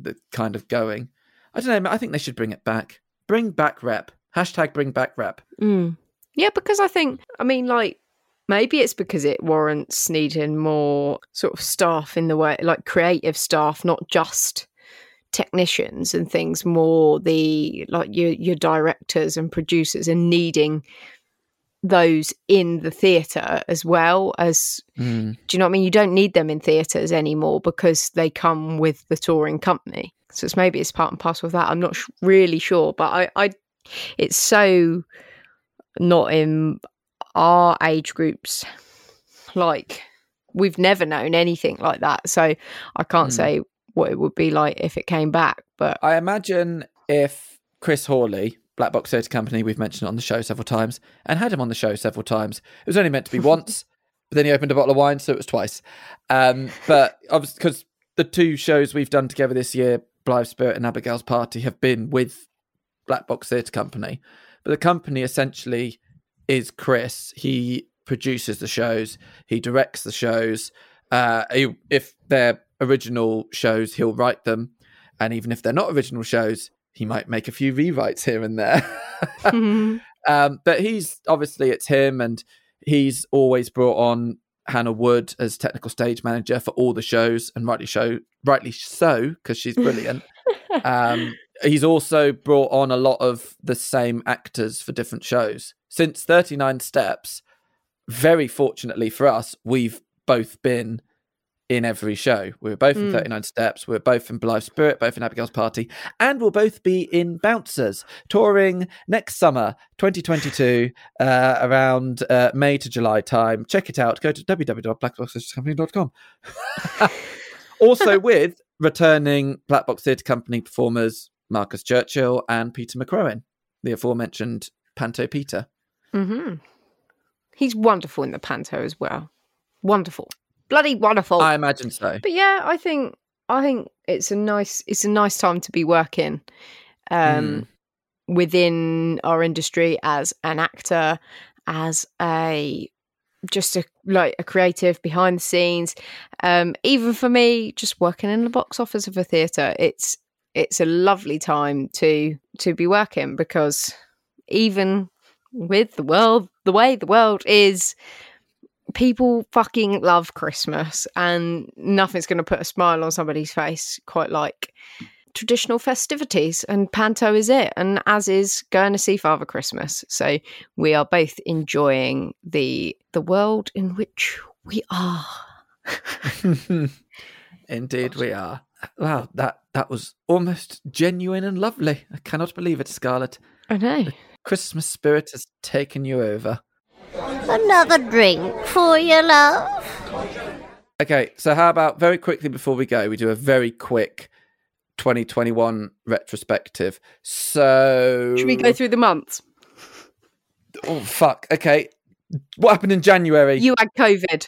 that kind of going. I don't know. I think they should bring it back. Bring back rep. # bring back rep. Yeah, because I think, I mean, like, maybe it's because it warrants needing more sort of staff in the way, like creative staff, not just technicians and things, more the like your directors and producers, and needing those in the theatre as well as do you know what I mean? You don't need them in theatres anymore because they come with the touring company, so it's maybe it's part and parcel of that. I'm not really sure, but I it's so not in our age groups, like we've never known anything like that, so I can't say what it would be like if it came back. But I imagine if Chris Hawley, Black Box Theatre Company, we've mentioned on the show several times, and had him on the show several times. It was only meant to be once, but then he opened a bottle of wine, so it was twice. But obviously, because the 2 shows we've done together this year, Blithe Spirit and Abigail's Party, have been with Black Box Theatre Company. But the company essentially is Chris. He produces the shows. He directs the shows. If they're original shows, he'll write them. And even if they're not original shows, he might make a few rewrites here and there. But he's obviously, it's him, and he's always brought on Hannah Wood as technical stage manager for all the shows, and rightly so, because she's brilliant. He's also brought on a lot of the same actors for different shows. Since 39 Steps, very fortunately for us, we've both been in every show. We were both in 39 Steps, we were both in Blithe Spirit, both in Abigail's Party, and we'll both be in Bouncers, touring next summer, 2022, around May to July time. Check it out. Go to www.blackboxtheatrecompany.com. Also with returning Black Box Theatre Company performers Marcus Churchill and Peter McCrowan, the aforementioned Panto Peter. He's wonderful in the Panto as well. Wonderful. Bloody wonderful. I imagine so. But yeah, I think it's a nice time to be working within our industry as an actor, as a creative behind the scenes. Even for me, just working in the box office of a theatre, it's a lovely time to be working, because even with the way the world is, people fucking love Christmas, and nothing's going to put a smile on somebody's face quite like traditional festivities, and Panto is it, and as is going to see Father Christmas. So we are both enjoying the world in which we are. Indeed, gosh, we are. Wow, that was almost genuine and lovely. I cannot believe it, Scarlett. I know. The Christmas spirit has taken you over. Another drink for you, love. Okay, so how about, very quickly before we go, we do a very quick 2021 retrospective. So should we go through the months? Oh, fuck. Okay. What happened in January? You had COVID.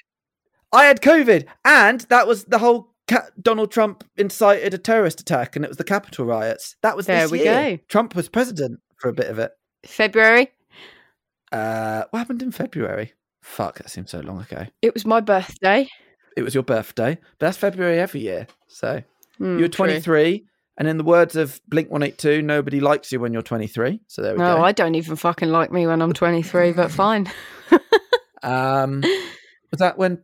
I had COVID, and that was the whole Donald Trump incited a terrorist attack, and it was the Capitol riots. That was this year. There we go. Trump was president for a bit of it. February. What happened in February? Fuck, that seems so long ago. It was my birthday. It was your birthday, but that's February every year. So you were 23, true. And in the words of Blink 182, nobody likes you when you're 23. So there we go. No, I don't even fucking like me when I'm 23, but fine. Was that when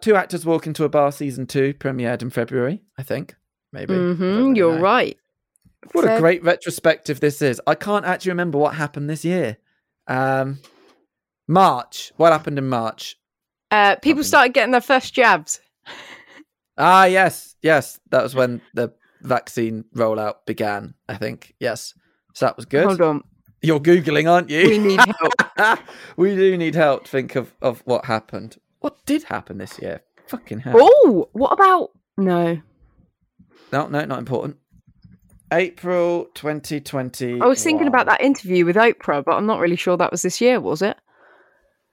Two Actors Walk Into a Bar season 2 premiered in February? I think maybe. Mm-hmm, you're right. What a great retrospective this is. I can't actually remember what happened this year. March. What happened in March? People started getting their first jabs. Ah, yes. That was when the vaccine rollout began, I think. Yes. So that was good. Hold on. You're Googling, aren't you? We need help. We do need help to think of what happened. What did happen this year? Fucking hell. Oh, what about... No, not important. April 2020. I was thinking about that interview with Oprah, but I'm not really sure that was this year, was it?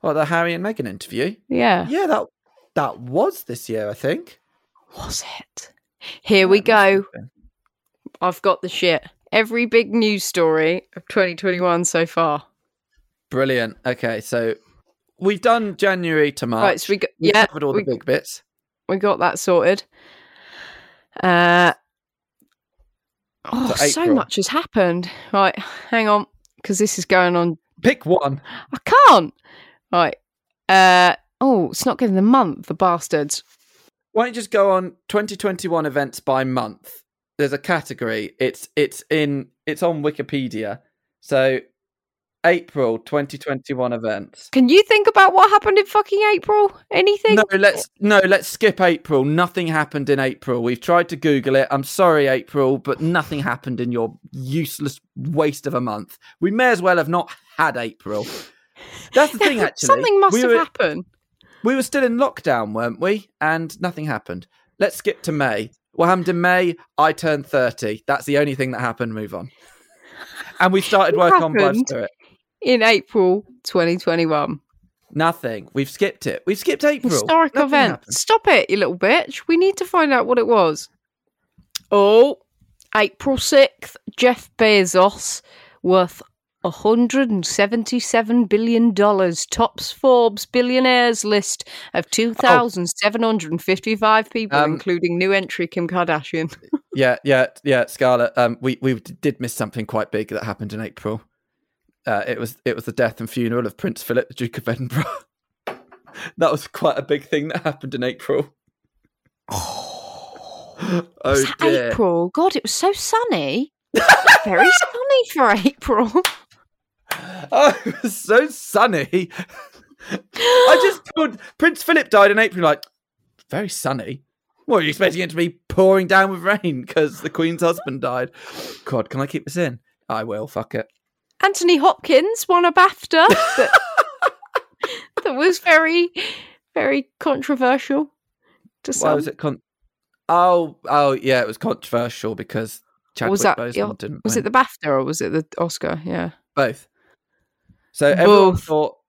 Well, the Harry and Meghan interview? Yeah. Yeah, that was this year, I think. Was it? Here we go. I've got the shit. Every big news story of 2021 so far. Brilliant. Okay, so we've done January to March. Right, so we covered all the big bits. We got that sorted. So much has happened. Right, hang on, because this is going on. Pick one. I can't. Right. It's not giving the month, the bastards. Why don't you just go on 2021 events by month? There's a category. It's on Wikipedia. So April 2021 events. Can you think about what happened in fucking April? Anything? No, let's skip April. Nothing happened in April. We've tried to Google it. I'm sorry, April, but nothing happened in your useless waste of a month. We may as well have not had April. That's the thing, actually. Something must have happened. We were still in lockdown, weren't we? And nothing happened. Let's skip to May. What happened in May? I turned 30. That's the only thing that happened. Move on. And we started work on Blithe Spirit. In April 2021. Nothing. We've skipped it. We've skipped April. Historic nothing event. Happened. Stop it, you little bitch. We need to find out what it was. Oh, April 6th, Jeff Bezos, worth $177 billion, tops Forbes billionaires list of 2,755 people, including new entry Kim Kardashian. yeah, Scarlett, we did miss something quite big that happened in April. It was the death and funeral of Prince Philip, the Duke of Edinburgh. That was quite a big thing that happened in April. Oh dear. April. God, it was so sunny. Very sunny for April. Oh, it was so sunny. I just thought Prince Philip died in April, like, very sunny. What, are you expecting it to be pouring down with rain because the Queen's husband died? God, can I keep this in? I will, fuck it. Anthony Hopkins won a BAFTA that was very, very controversial to some. Why was it yeah, it was controversial because Chadwick Boseman didn't win. It the BAFTA or was it the Oscar? Yeah. Both. So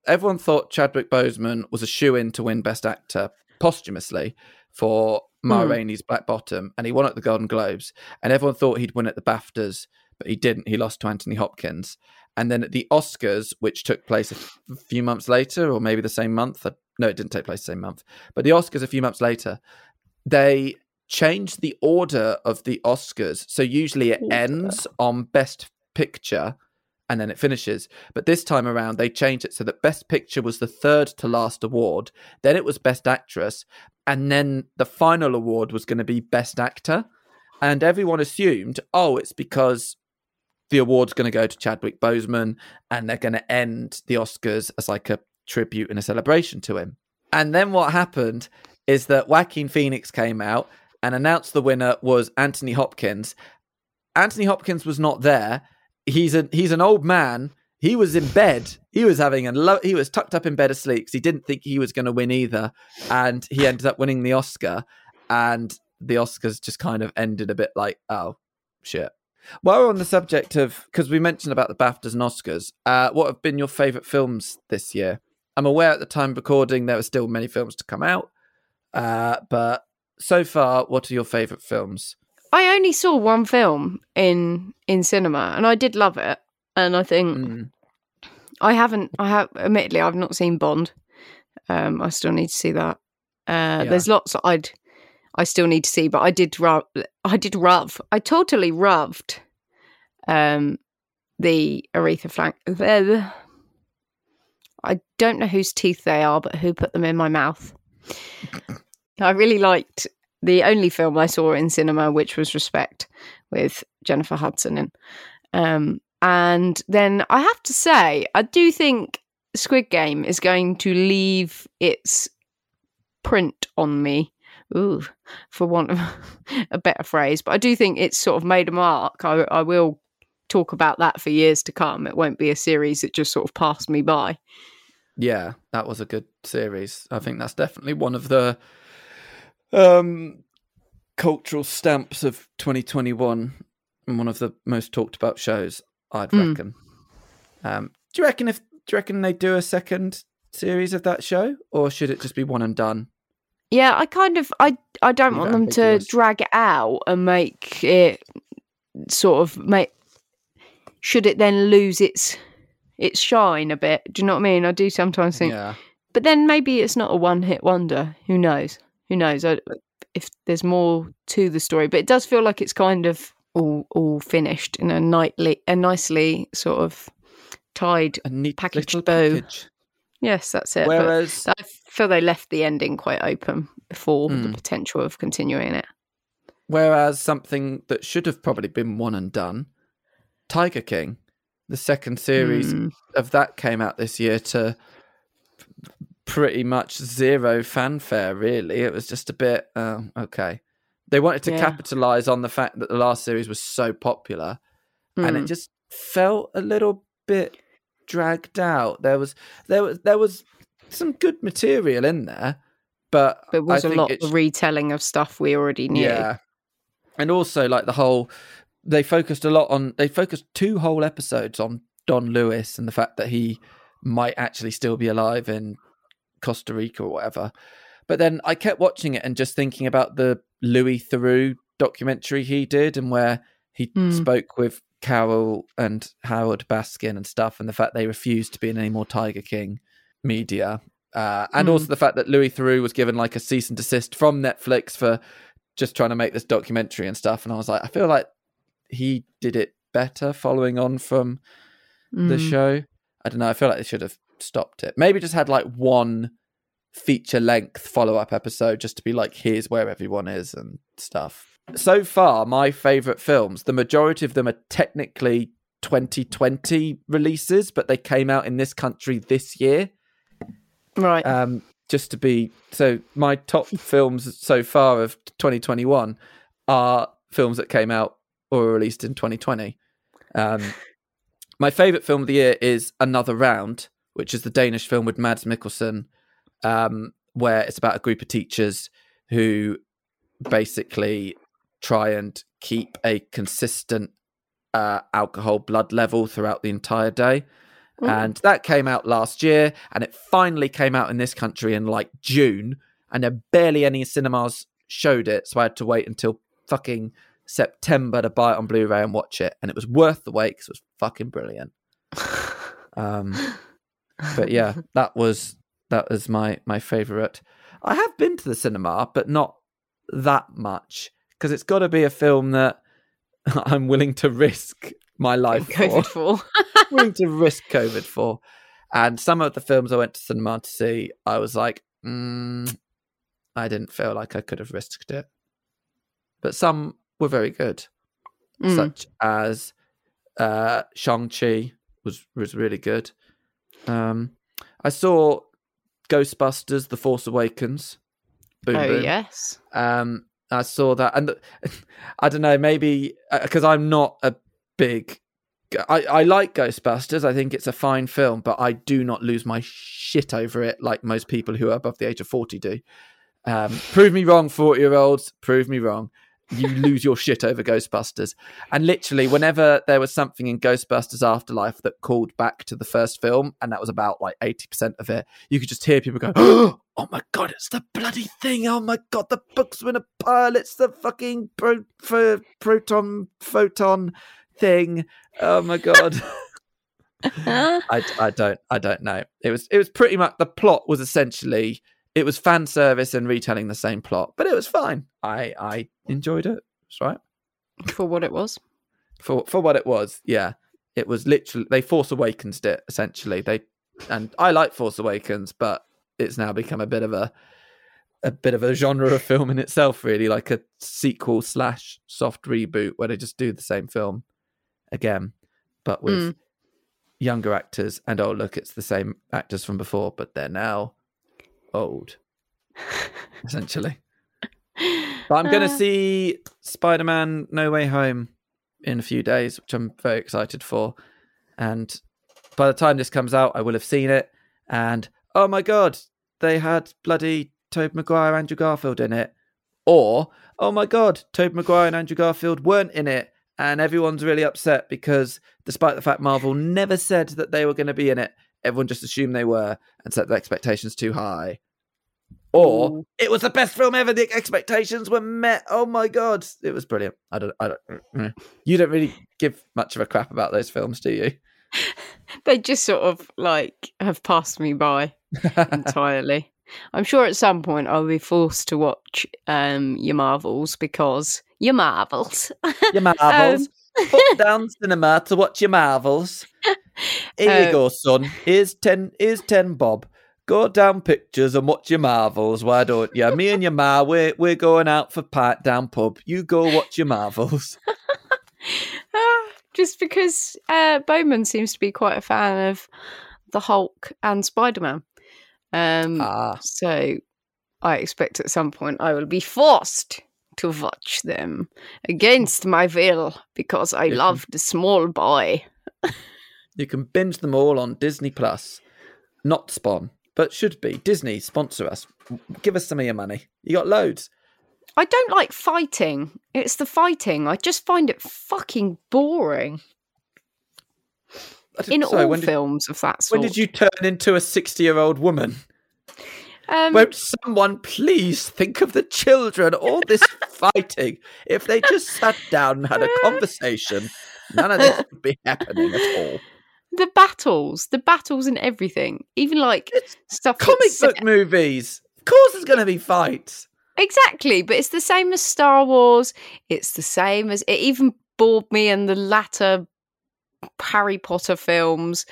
everyone thought Chadwick Boseman was a shoo-in to win Best Actor posthumously for Ma Rainey's Black Bottom, and he won at the Golden Globes, and everyone thought he'd win at the BAFTAs, but he didn't. He lost to Anthony Hopkins. And then at the Oscars, which took place a few months later, or maybe the same month. No, it didn't take place the same month. But the Oscars a few months later, they changed the order of the Oscars. So usually it ends on Best Picture and then it finishes. But this time around, they changed it so that Best Picture was the third to last award. Then it was Best Actress. And then the final award was going to be Best Actor. And everyone assumed, it's because the award's going to go to Chadwick Boseman and they're going to end the Oscars as like a tribute and a celebration to him. And then what happened is that Joaquin Phoenix came out and announced the winner was Anthony Hopkins. Anthony Hopkins was not there. He's an old man. He was in bed. He was tucked up in bed asleep because he didn't think he was going to win either. And he ended up winning the Oscar. And the Oscars just kind of ended a bit like, oh, shit. While we're on the subject of, because we mentioned about the BAFTAs and Oscars, what have been your favourite films this year? I'm aware at the time of recording there were still many films to come out, but so far, what are your favourite films? I only saw one film in cinema, and I did love it. And I think admittedly, I've not seen Bond. I still need to see that. There's lots I still need to see, but I totally raved the Aretha Franklin. I don't know whose teeth they are, but who put them in my mouth. I really liked the only film I saw in cinema, which was Respect with Jennifer Hudson in. And then I have to say, I do think Squid Game is going to leave its print on me, for want of a better phrase. But I do think it's sort of made a mark. I will talk about that for years to come. It won't be a series that just sort of passed me by. Yeah, that was a good series. I think that's definitely one of the cultural stamps of 2021 and one of the most talked about shows, I'd reckon. Do you reckon they do a second series of that show, or should it just be one and done? Yeah, I don't want them to drag it out and make it sort of should it then lose its shine a bit? Do you know what I mean? I do sometimes think, but then maybe it's not a one-hit wonder. Who knows? If there's more to the story, but it does feel like it's kind of all finished in a nicely sort of tied, packaged bow. Package. Yes, that's it. Whereas I feel they left the ending quite open for the potential of continuing it. Whereas something that should have probably been one and done, Tiger King, the second series of that came out this year to pretty much zero fanfare, really. It was just a bit, okay. They wanted to capitalise on the fact that the last series was so popular and it just felt a little bit dragged out. There was some good material in there, but it was a lot of retelling of stuff we already knew. Yeah. And also like they focused two whole episodes on Don Lewis and the fact that he might actually still be alive in Costa Rica or whatever. But then I kept watching it and just thinking about the Louis Theroux documentary he did, and where he spoke with Carol and Howard Baskin and stuff, and the fact they refused to be in any more Tiger King media. And also the fact that Louis Theroux was given like a cease and desist from Netflix for just trying to make this documentary and stuff. And I was like, I feel like he did it better following on from the show. I don't know. I feel like they should have stopped it. Maybe just had like one feature length follow-up episode just to be like, here's where everyone is and stuff. So far, my favourite films, the majority of them are technically 2020 releases, but they came out in this country this year. Right. My top films so far of 2021 are films that came out or were released in 2020. My favourite film of the year is Another Round, which is the Danish film with Mads Mikkelsen, where it's about a group of teachers who basically try and keep a consistent alcohol blood level throughout the entire day. Mm. And that came out last year, and it finally came out in this country in like June, and there barely any cinemas showed it, so I had to wait until fucking September to buy it on Blu-ray and watch it, and it was worth the wait because it was fucking brilliant. But yeah, that was my favourite. I have been to the cinema, but not that much, because it's got to be a film that I'm willing to risk my life for. Willing to risk COVID for. And some of the films I went to cinema to see, I was like, I didn't feel like I could have risked it. But some were very good, such as Shang-Chi was really good. I saw Ghostbusters: The Force Awakens. Boom, oh, boom. Yes. I saw that, and I don't know, maybe because I'm not a big... I like Ghostbusters. I think it's a fine film, but I do not lose my shit over it like most people who are above the age of 40 do. Prove me wrong, 40-year-olds. Prove me wrong. you lose your shit over Ghostbusters. And literally, whenever there was something in Ghostbusters Afterlife that called back to the first film, and that was about like 80% of it, you could just hear people go, oh my God, it's the bloody thing. Oh my God, the book's in a pile. It's the fucking proton photon thing. Oh my God. I don't know. It was pretty much, the plot was essentially, it was fan service and retelling the same plot, but it was fine. I enjoyed it. That's right. For what it was. For what it was, yeah. It was literally, they Force Awakens it, essentially. And I like Force Awakens, but it's now become a bit of a genre of film in itself, really, like a sequel / soft reboot where they just do the same film again, but with younger actors, and oh look, it's the same actors from before, but they're now old, essentially. But I'm going to see Spider-Man No Way Home in a few days, which I'm very excited for. And by the time this comes out, I will have seen it. And oh my God, they had bloody Tobey Maguire, Andrew Garfield in it. Or, oh my God, Tobey Maguire and Andrew Garfield weren't in it. And everyone's really upset because despite the fact Marvel never said that they were going to be in it, everyone just assumed they were and set the expectations too high. Or it was the best film ever. The expectations were met. Oh my God. It was brilliant. I don't. You don't really give much of a crap about those films, do you? They just sort of like have passed me by entirely. I'm sure at some point I'll be forced to watch your Marvels because... Your Marvels. Your Marvels. Put down cinema to watch your Marvels. Here you go, son. Here's 10 bob. Go down pictures and watch your Marvels. Why don't you? Me and your ma, we're going out for pint down pub. You go watch your Marvels. Just because Bowman seems to be quite a fan of the Hulk and Spider-Man. So I expect at some point I will be forced to watch them against my will because I love the small boy. You can binge them all on Disney Plus. Not Spawn, but should be. Disney, sponsor us. Give us some of your money. You got loads. I don't like fighting. It's the fighting. I just find it fucking boring. Films of that sort. When did you turn into a 60-year-old woman? Won't someone please think of the children? All this fighting. If they just sat down and had a conversation, none of this would be happening at all. The battles and everything. Even like it's stuff. Comic book movies. Of course there's going to be fights. Exactly. But it's the same as Star Wars. It's the same as... It even bored me in the latter Harry Potter films.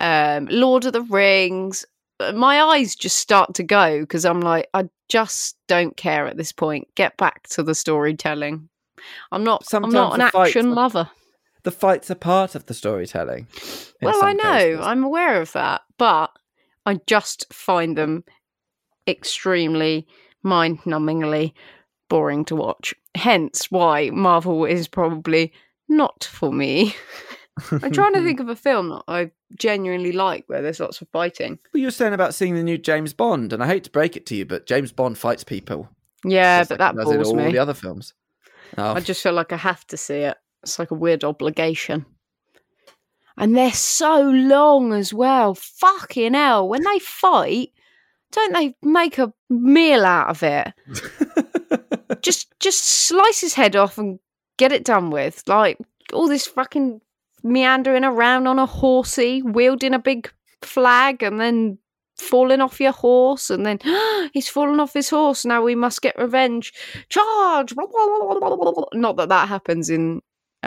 Lord of the Rings. My eyes just start to go because I'm like, I just don't care at this point. Get back to the storytelling. I'm not an action lover. The fights are part of the storytelling. Well, I know. Cases. I'm aware of that. But I just find them extremely mind-numbingly boring to watch. Hence why Marvel is probably not for me. I'm trying to think of a film that I genuinely like where there's lots of fighting. Well, you were saying about seeing the new James Bond, and I hate to break it to you, but James Bond fights people. Yeah, but that bores me. All the other films. Oh. I just feel like I have to see it. It's like a weird obligation. And they're so long as well. Fucking hell. When they fight, don't they make a meal out of it? just slice his head off and get it done with. Like, all this fucking... meandering around on a horsey, wielding a big flag and then falling off your horse and then he's fallen off his horse, now we must get revenge, charge. Not that happens in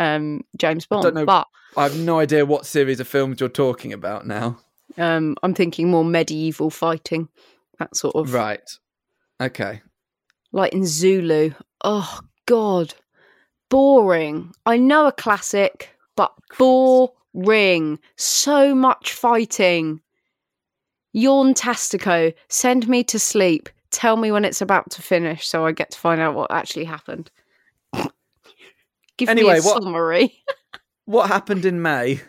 James Bond. I don't know, but I have no idea what series of films you're talking about now. I'm thinking more medieval fighting, that sort of. Right. Okay. Like in Zulu. Oh, God. Boring. I know a classic... But boring. So much fighting. Yawntastico. Send me to sleep. Tell me when it's about to finish so I get to find out what actually happened. Give me a summary. What happened in May?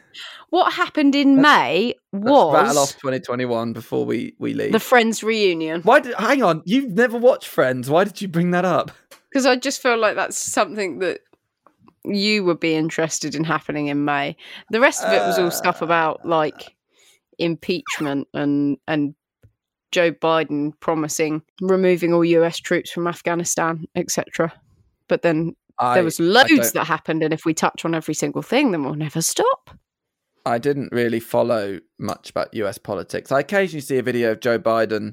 What happened in May was... Rattle off 2021 before we leave. The Friends reunion. Hang on. You've never watched Friends. Why did you bring that up? Because I just feel like that's something that you would be interested in happening in May. The rest of it was all stuff about like impeachment and Joe Biden promising removing all US troops from Afghanistan, etc. But then there was loads that happened, and if we touch on every single thing, then we'll never stop. I didn't really follow much about US politics. I occasionally see a video of Joe Biden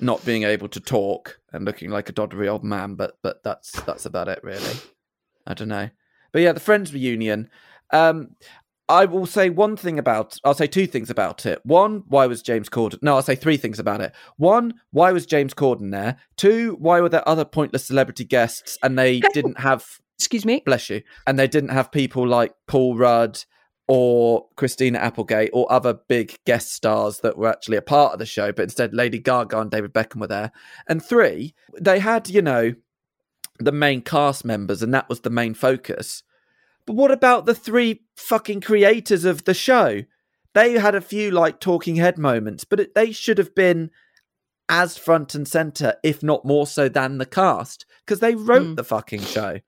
not being able to talk and looking like a doddery old man, but that's about it, really. I don't know. But yeah, the Friends reunion. I will say one thing about... I'll say two things about it. One, why was James Corden... No, I'll say three things about it. One, why was James Corden there? Two, why were there other pointless celebrity guests and they didn't have... Excuse me? Bless you. And they didn't have people like Paul Rudd or Christina Applegate or other big guest stars that were actually a part of the show, but instead Lady Gaga and David Beckham were there. And three, they had, you know, the main cast members and that was the main focus. But what about the three fucking creators of the show? They had a few like talking head moments, but they should have been as front and centre, if not more so than the cast, because they wrote the fucking show.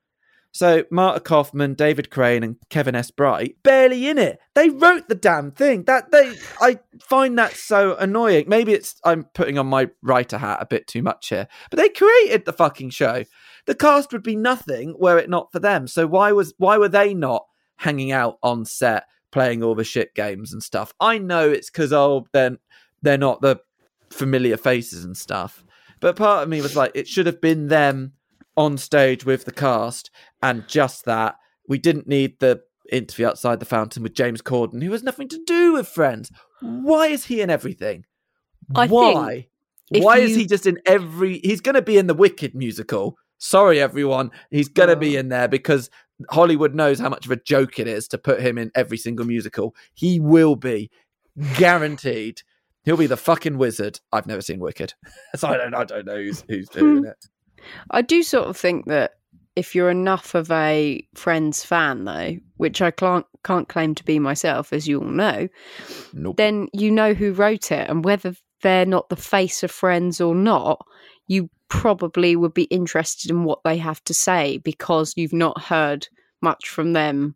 So Marta Kaufman, David Crane and Kevin S. Bright, barely in it. They wrote the damn thing. I find that so annoying. Maybe I'm putting on my writer hat a bit too much here, but they created the fucking show. The cast would be nothing were it not for them. So why were they not hanging out on set, playing all the shit games and stuff? I know it's because they're not the familiar faces and stuff. But part of me was like, it should have been them on stage with the cast and just that. We didn't need the interview outside the fountain with James Corden, who has nothing to do with Friends. Why is he in everything? Why is he just in every... He's going to be in the Wicked musical. Sorry, everyone. He's going to be in there because Hollywood knows how much of a joke it is to put him in every single musical. He will be guaranteed. He'll be the fucking wizard. I've never seen Wicked. So I don't know who's doing it. I do sort of think that if you're enough of a Friends fan, though, which I can't claim to be myself, as you all know, then you know who wrote it. And whether they're not the face of Friends or not, you probably would be interested in what they have to say because you've not heard much from them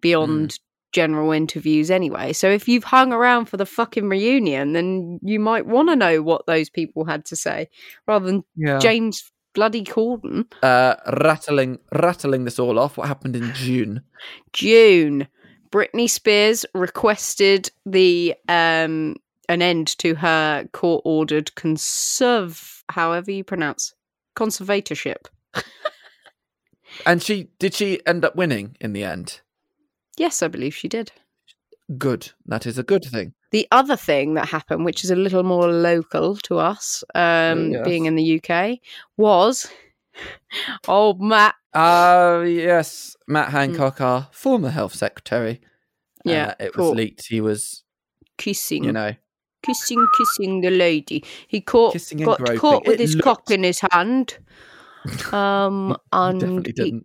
beyond general interviews anyway. So if you've hung around for the fucking reunion, then you might want to know what those people had to say rather than James bloody Corden. Rattling this all off. What happened in June? June. Britney Spears requested an end to her court-ordered conservatorship. And did she end up winning in the end? Yes, I believe she did. Good. That is a good thing. The other thing that happened, which is a little more local to us, being in the UK, was old Matt. Yes, Matt Hancock, our former health secretary. Yeah, it was leaked. He was kissing, you know. Kissing the lady. He got caught with his cock in his hand. Definitely didn't.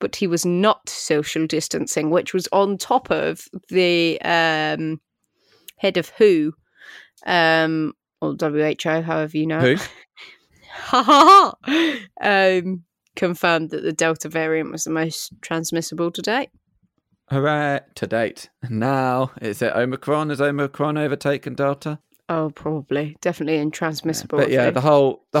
But he was not social distancing, which was on top of the head of WHO, or WHO, however you know. Who? Ha ha ha! Confirmed that the Delta variant was the most transmissible to date. Hooray, to date. Now, is it Omicron? Has Omicron overtaken Delta? Oh, probably. Definitely intransmissible. Yeah, but yeah, the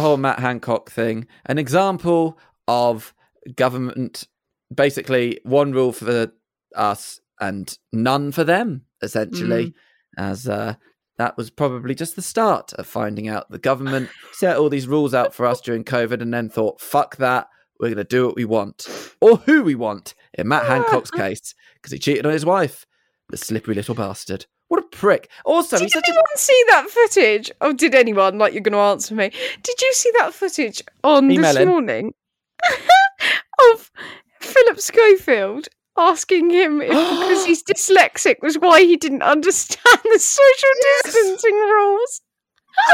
whole Matt Hancock thing. An example of government, basically one rule for us and none for them, essentially, as that was probably just the start of finding out. The government set all these rules out for us during COVID and then thought, fuck that. We're going to do what we want or who we want in Matt Hancock's case because he cheated on his wife. The slippery little bastard. What a prick. Also, did anyone see that footage? Oh, did anyone? Like, you're going to answer me. Did you see that footage on this morning of Philip Schofield asking him if because he's dyslexic was why he didn't understand the social distancing rules?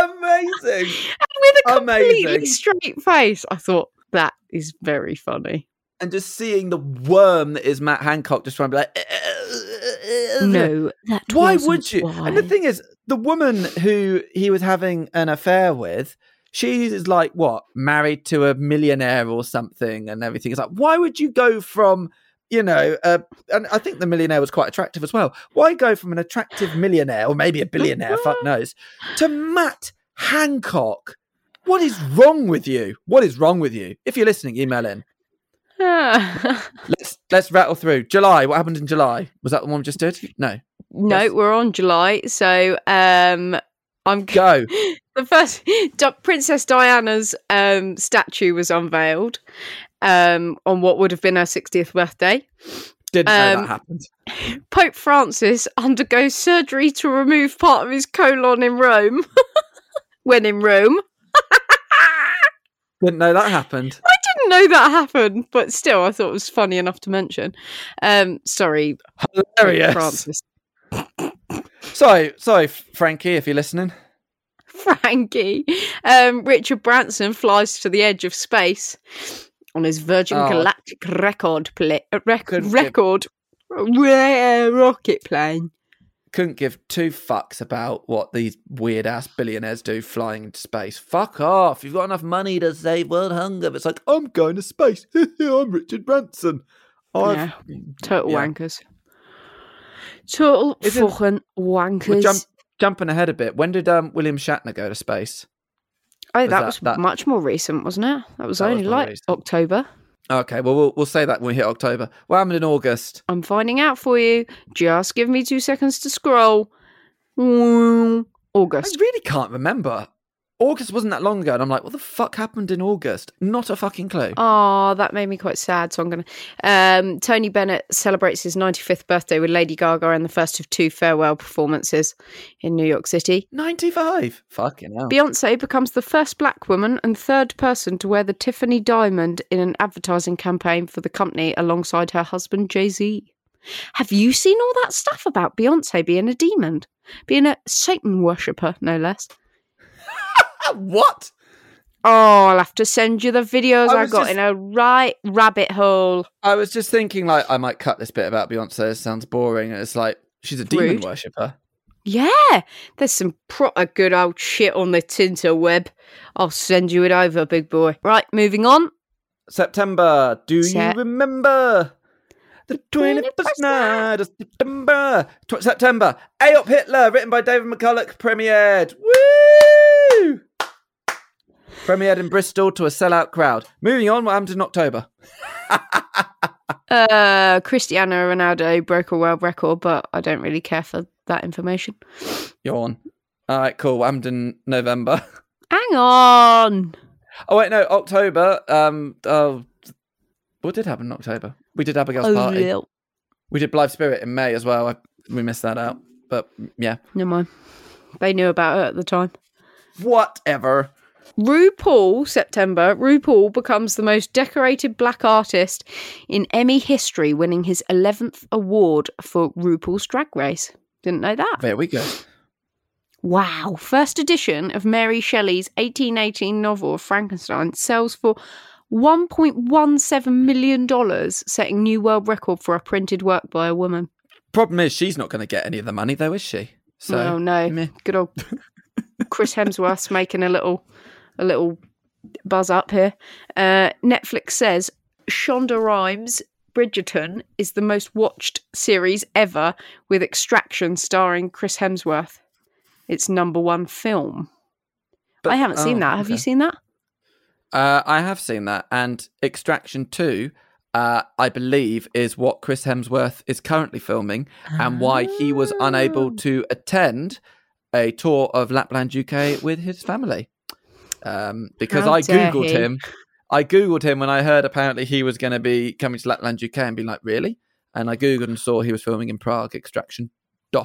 Amazing. And with a completely straight face, I thought, that is very funny. And just seeing the worm that is Matt Hancock just trying to be like... No, that why would you? Why. And the thing is, the woman who he was having an affair with, She's like, what, married to a millionaire or something and everything. It's like, why would you go from, you know, and I think the millionaire was quite attractive as well. Why go from an attractive millionaire or maybe a billionaire, fuck knows, to Matt Hancock? What is wrong with you? What is wrong with you? If you're listening, email in. Let's rattle through. July. What happened in July? Was that the one we just did? No, yes. We're on July. So I'm go. The first Princess Diana's statue was unveiled on what would have been her 60th birthday. Didn't know that happened. Pope Francis undergoes surgery to remove part of his colon in Rome. When in Rome. Didn't know that happened. I didn't know that happened, but still, I thought it was funny enough to mention. Sorry. Hilarious. Francis. Sorry, Frankie, if you're listening. Frankie. Richard Branson flies to the edge of space on his Virgin Galactic rocket plane. Couldn't give two fucks about what these weird ass billionaires do flying into space. Fuck off. You've got enough money to save world hunger. But it's like, I'm going to space. I'm Richard Branson. Wankers. Total fucking wankers. We're jumping ahead a bit. When did William Shatner go to space? Oh, that was much more recent, wasn't it? That was only October. Okay, well, we'll say that when we hit October. What happened in August? I'm finding out for you. Just give me 2 seconds to scroll. August. I really can't remember. August wasn't that long ago, and I'm like, what the fuck happened in August? Not a fucking clue. Oh, that made me quite sad, so I'm going to... Tony Bennett celebrates his 95th birthday with Lady Gaga and the first of two farewell performances in New York City. 95? Fucking hell. Beyoncé becomes the first black woman and third person to wear the Tiffany diamond in an advertising campaign for the company alongside her husband, Jay-Z. Have you seen all that stuff about Beyoncé being a demon? Being a Satan worshipper, no less. What? Oh, I'll have to send you the videos I got in a right rabbit hole. I was just thinking, like, I might cut this bit about Beyonce. It sounds boring. And it's like, she's a demon worshipper. Yeah. There's some proper good old shit on the Tinterweb. I'll send you it over, big boy. Right, moving on. September. Do you remember the 21st night of September? September. Ayop Hitler, written by David McCulloch, premiered. Woo! Premiered in Bristol to a sellout crowd. Moving on, what happened in October? Cristiano Ronaldo broke a world record, but I don't really care for that information. Yawn. All right, cool. What happened in November? Hang on. Oh, wait, no, October. What did happen in October? We did Abigail's Party. Yeah. We did Blithe Spirit in May as well. We missed that out, but yeah. Never mind. They knew about it at the time. Whatever. RuPaul becomes the most decorated black artist in Emmy history, winning his 11th award for RuPaul's Drag Race. Didn't know that. There we go. Wow. First edition of Mary Shelley's 1818 novel, Frankenstein, sells for $1.17 million, setting new world record for a printed work by a woman. Problem is, she's not going to get any of the money, though, is she? So, oh, no. Meh. Good old Chris Hemsworth's making a little buzz up here. Netflix says Shonda Rhimes' Bridgerton is the most watched series ever, with Extraction starring Chris Hemsworth. It's #1 film. But I haven't seen that. Okay. Have you seen that? I have seen that. And Extraction 2, I believe, is what Chris Hemsworth is currently filming and why he was unable to attend a tour of Lapland UK with his family. Because I Googled him when I heard apparently he was going to be coming to Lapland UK and be like, really? And I Googled and saw he was filming in Prague, Extraction 2.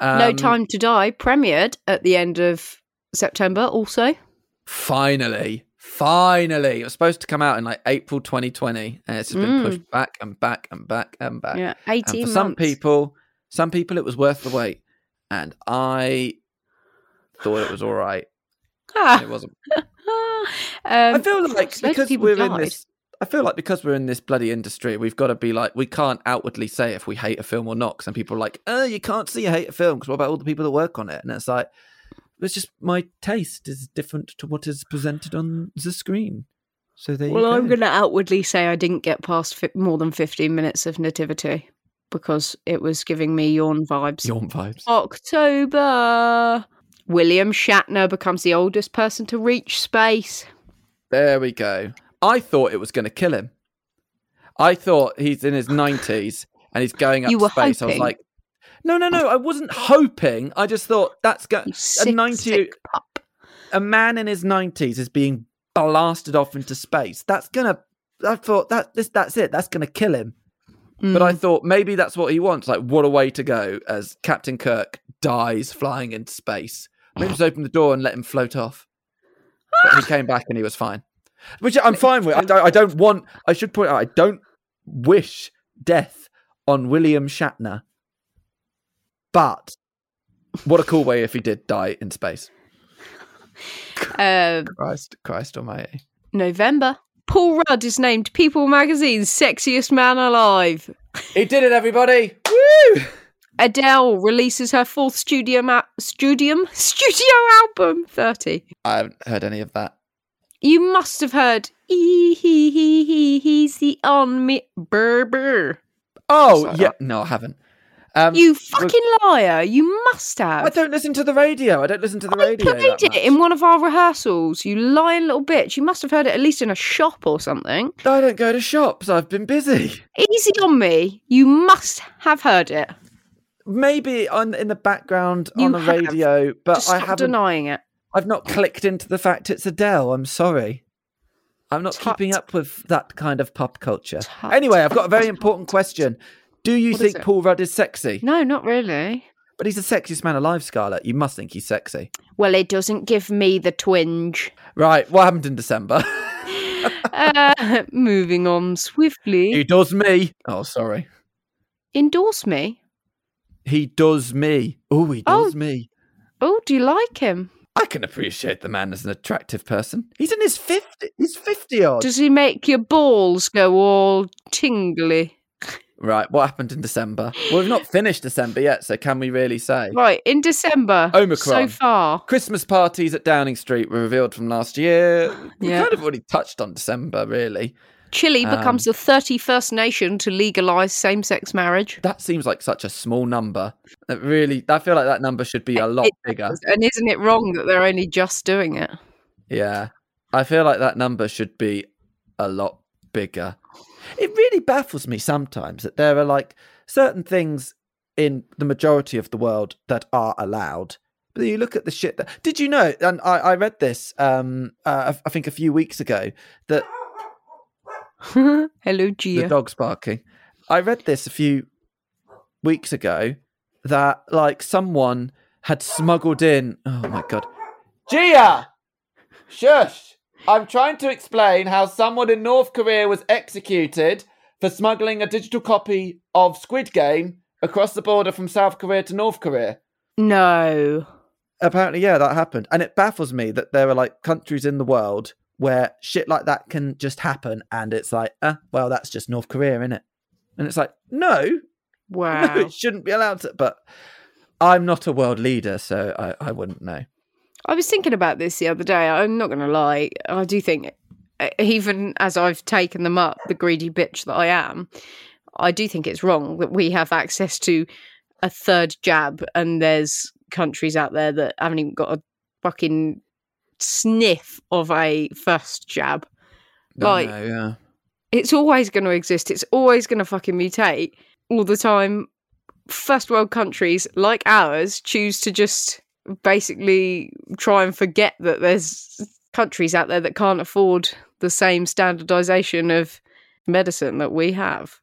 No Time to Die premiered at the end of September also. Finally. It was supposed to come out in like April 2020 and it's just been pushed back and back and back and back. Yeah, 18 months. Some people it was worth the wait and I thought it was all right. It wasn't. I feel like because we're in this bloody industry, we've got to be like, we can't outwardly say if we hate a film or not. Because some people are like, oh, you can't see you hate a film because what about all the people that work on it? And it's like, It's just my taste is different to what is presented on the screen. So there you go. I'm going to outwardly say I didn't get past more than 15 minutes of Nativity because it was giving me yawn vibes. Yawn vibes. October. William Shatner becomes the oldest person to reach space. There we go. I thought it was going to kill him. I thought he's in his 90s and he's going up to space. Hoping. I was like, no, I wasn't hoping. I just thought that's going to... A man in his 90s is being blasted off into space. That's going to... I thought, that's it. That's going to kill him. Mm. But I thought maybe that's what he wants. Like, what a way to go as Captain Kirk dies flying into space. Maybe just open the door and let him float off. But he came back and he was fine. Which I'm fine with. I should point out, I don't wish death on William Shatner. But what a cool way if he did die in space. Christ almighty. November. Paul Rudd is named People Magazine's sexiest man alive. He did it, everybody. Woo! Adele releases her fourth studio album, 30. I haven't heard any of that. You must have heard, he's the on me burr. Oh, sorry, yeah. No, I haven't. You fucking liar. You must have. I don't listen to the radio. I played it in one of our rehearsals. You lying little bitch. You must have heard it at least in a shop or something. I don't go to shops. I've been busy. Easy on me. You must have heard it. Maybe in the background on the radio, but I haven't. Stop denying it. I've not clicked into the fact it's Adele. I'm sorry. I'm not keeping up with that kind of pop culture. Anyway, I've got a very important question. Do you think Paul Rudd is sexy? No, not really. But he's the sexiest man alive, Scarlett. You must think he's sexy. Well, it doesn't give me the twinge. Right. What happened in December? Moving on swiftly. He does me. Oh, sorry. Endorse me? He does me. Oh, he does me. Oh, do you like him? I can appreciate the man as an attractive person. He's in his 50s. He's 50-odd. Does he make your balls go all tingly? Right, what happened in December? Well, we've not finished December yet, so can we really say? Right, in December, Omicron. So far. Christmas parties at Downing Street were revealed from last year. We kind of already touched on December, really. Chile becomes the 31st nation to legalise same-sex marriage. That seems like such a small number. It really, I feel like that number should be a lot bigger. And isn't it wrong that they're only just doing it? Yeah, I feel like that number should be a lot bigger. It really baffles me sometimes that there are like certain things in the majority of the world that are allowed. But you look at the shit that... Did you know, and I read this, I think a few weeks ago, that... Hello, Gia. The dog's barking. I read this a few weeks ago that like someone had smuggled in... Oh, my God. Gia! Shush! I'm trying to explain how someone in North Korea was executed for smuggling a digital copy of Squid Game across the border from South Korea to North Korea. No. Apparently, yeah, that happened. And it baffles me that there are like countries in the world where shit like that can just happen. And it's like, well, that's just North Korea, isn't it? And it's like, no. Wow. No, it shouldn't be allowed to. But I'm not a world leader, so I wouldn't know. I was thinking about this the other day. I'm not going to lie. I do think, even as I've taken them up, the greedy bitch that I am, I do think it's wrong that we have access to a third jab and there's countries out there that haven't even got a fucking sniff of a first jab. Like, no, yeah. It's always going to exist. It's always going to fucking mutate all the time. First world countries like ours choose to just... basically try and forget that there's countries out there that can't afford the same standardisation of medicine that we have.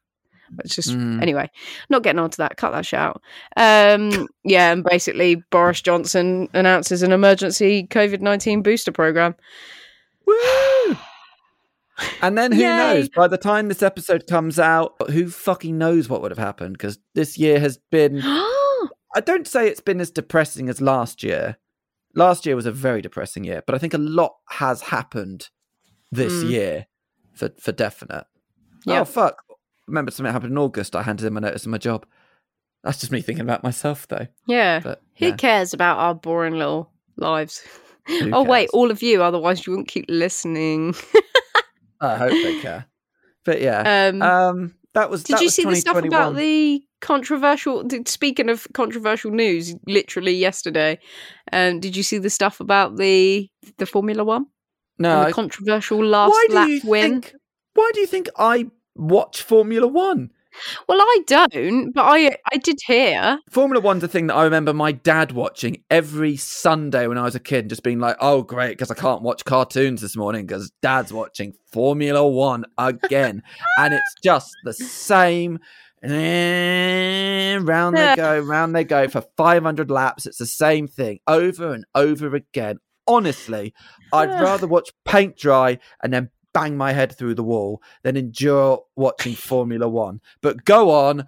It's just, anyway, not getting onto that, cut that shit out. Yeah, and basically Boris Johnson announces an emergency COVID-19 booster programme. Woo! And then who knows, by the time this episode comes out, who fucking knows what would have happened, because this year has been... I don't say it's been as depressing as last year. Last year was a very depressing year, but I think a lot has happened this year for definite. Yeah. Oh, fuck. Remember something happened in August. I handed him a notice of my job. That's just me thinking about myself, though. Yeah. But, who cares about our boring little lives. Oh, wait, all of you. Otherwise, you wouldn't keep listening. I hope they care. But yeah, that was. Did you see the stuff about the controversial? Speaking of controversial news, literally yesterday, did you see the stuff about the Formula One? No, and the controversial last lap win. Why do you think I watch Formula One? Well, I don't, but I did hear. Formula One's a thing that I remember my dad watching every Sunday when I was a kid, just being like, oh, great, because I can't watch cartoons this morning because dad's watching Formula One again. And it's just the same. Round they go for 500 laps. It's the same thing over and over again. Honestly, I'd rather watch paint dry and then bang my head through the wall than endure watching Formula One. But go on,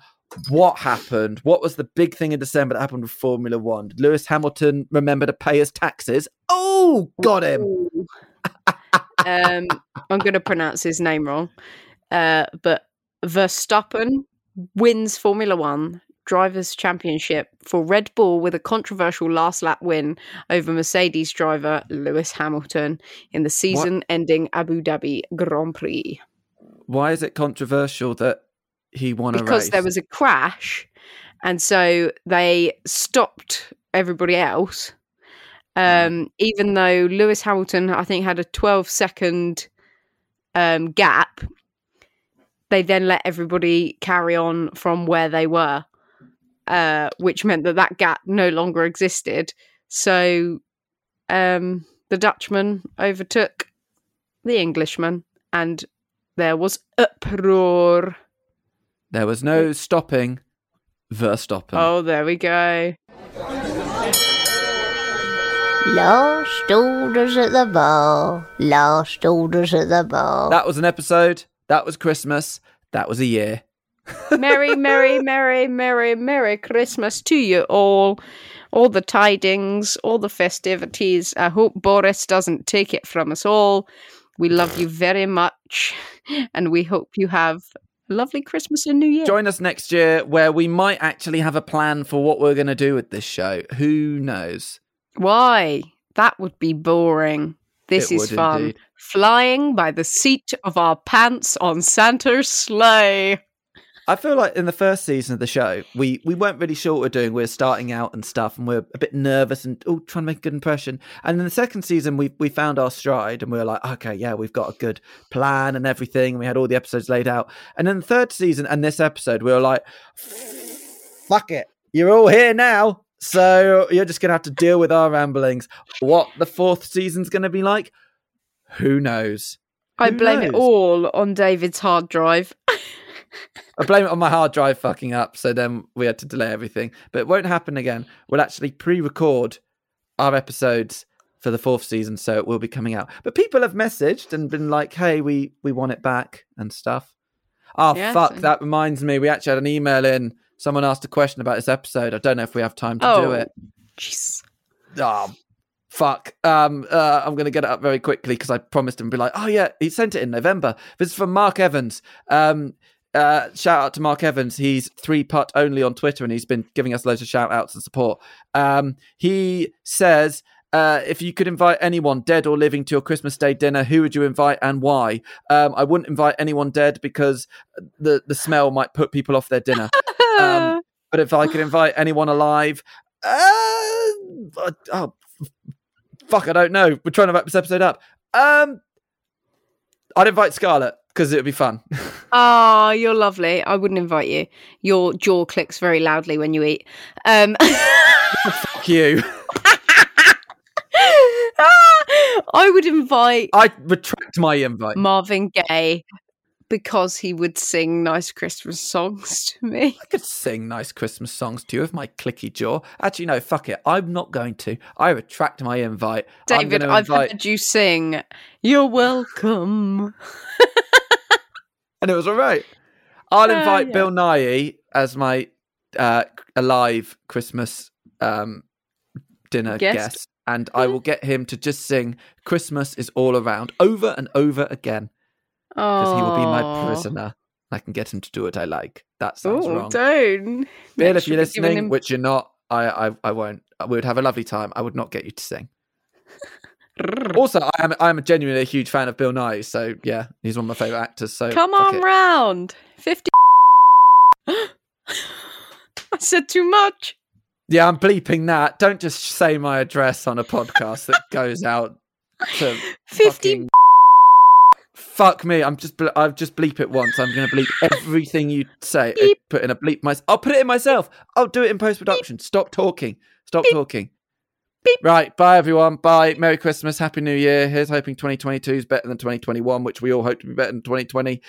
what happened? What was the big thing in December that happened with Formula One? Did Lewis Hamilton remember to pay his taxes? Oh, got him. I'm going to pronounce his name wrong. But Verstappen wins Formula One Drivers' Championship for Red Bull with a controversial last lap win over Mercedes driver Lewis Hamilton in the season-ending Abu Dhabi Grand Prix. Why is it controversial that he won a race? Because there was a crash, and so they stopped everybody else, even though Lewis Hamilton, I think, had a 12-second gap. They then let everybody carry on from where they were. Which meant that gap no longer existed. So the Dutchman overtook the Englishman and there was uproar. There was no stopping Verstappen. Oh, there we go. Last orders at the bar. Last orders at the bar. That was an episode. That was Christmas. That was a year. Merry, merry, merry, merry, merry Christmas to you all. All the tidings, all the festivities. I hope Boris doesn't take it from us all. We love you very much and we hope you have a lovely Christmas and New Year. Join us next year where we might actually have a plan for what we're going to do with this show. Who knows? Why? That would be boring. This is fun. Indeed. Flying by the seat of our pants on Santa's sleigh. I feel like in the first season of the show, we weren't really sure what we're doing. We're starting out and stuff, and we're a bit nervous and trying to make a good impression. And in the second season, we found our stride, and we were like, okay, yeah, we've got a good plan and everything. We had all the episodes laid out. And then the third season and this episode, we were like, fuck it, you're all here now, so you're just going to have to deal with our ramblings. What the fourth season's going to be like, who knows? I blame it all on David's hard drive. I blame it on my hard drive fucking up, so then we had to delay everything. But it won't happen again. We'll actually pre-record our episodes for the fourth season, so it will be coming out. But people have messaged and been like, hey, we want it back and stuff. Oh, yeah, fuck, so that reminds me. We actually had an email in. Someone asked a question about this episode. I don't know if we have time to do it. Jeez. Oh, fuck. I'm going to get it up very quickly because I promised him to be like, oh, yeah, he sent it in November. This is from Mark Evans. Shout out to Mark Evans. He's 3-putt only on Twitter and he's been giving us loads of shout outs and support. He says, if you could invite anyone dead or living to your Christmas Day dinner, who would you invite and why? I wouldn't invite anyone dead because the smell might put people off their dinner. But if I could invite anyone alive, fuck, I don't know. We're trying to wrap this episode up. I'd invite Scarlett. Because it would be fun. Oh, you're lovely. I wouldn't invite you. Your jaw clicks very loudly when you eat. Fuck you. I retract my invite. Marvin Gaye. Because he would sing nice Christmas songs to me. I could sing nice Christmas songs to you with my clicky jaw. Actually, no, fuck it. I'm not going to. I retract my invite. David, I've heard you sing, "You're welcome." And it was all right. I'll invite Bill Nighy as my alive Christmas dinner guest. And I will get him to just sing "Christmas is All Around" over and over again. Because he will be my prisoner. I can get him to do what I like. That sounds wrong. Don't. Bill, if you're listening, which you're not, I won't. We would have a lovely time. I would not get you to sing. Also, I'm genuinely a huge fan of Bill Nighy, so yeah, he's one of my favourite actors. So come on round 50. I said too much. Yeah, I'm bleeping that. Don't just say my address on a podcast that goes out to 50. Fuck me. I've just bleep it once. I'm going to bleep everything you say. Beep. Put in a bleep. I'll put it in myself. I'll do it in post-production. Beep. Stop talking. Stop Beep. Talking. Beep. Right. Bye, everyone. Bye. Merry Christmas. Happy New Year. Here's hoping 2022 is better than 2021, which we all hope to be better than 2020,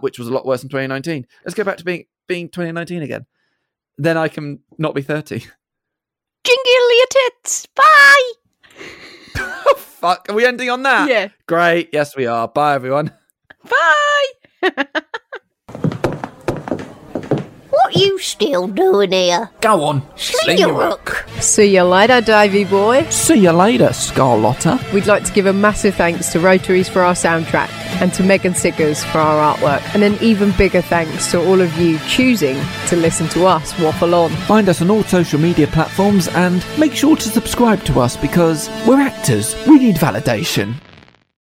which was a lot worse than 2019. Let's go back to being 2019 again. Then I can not be 30. Jingle your tits. Bye. Fuck. Are we ending on that? Yeah. Great. Yes, we are. Bye, everyone. Bye. What you still doing here? Go on. Sling your hook. See you later, Davey boy. See you later, Scarlotta. We'd like to give a massive thanks to Rotaries for our soundtrack and to Megan Siggers for our artwork. And an even bigger thanks to all of you choosing to listen to us waffle on. Find us on all social media platforms and make sure to subscribe to us because we're actors. We need validation.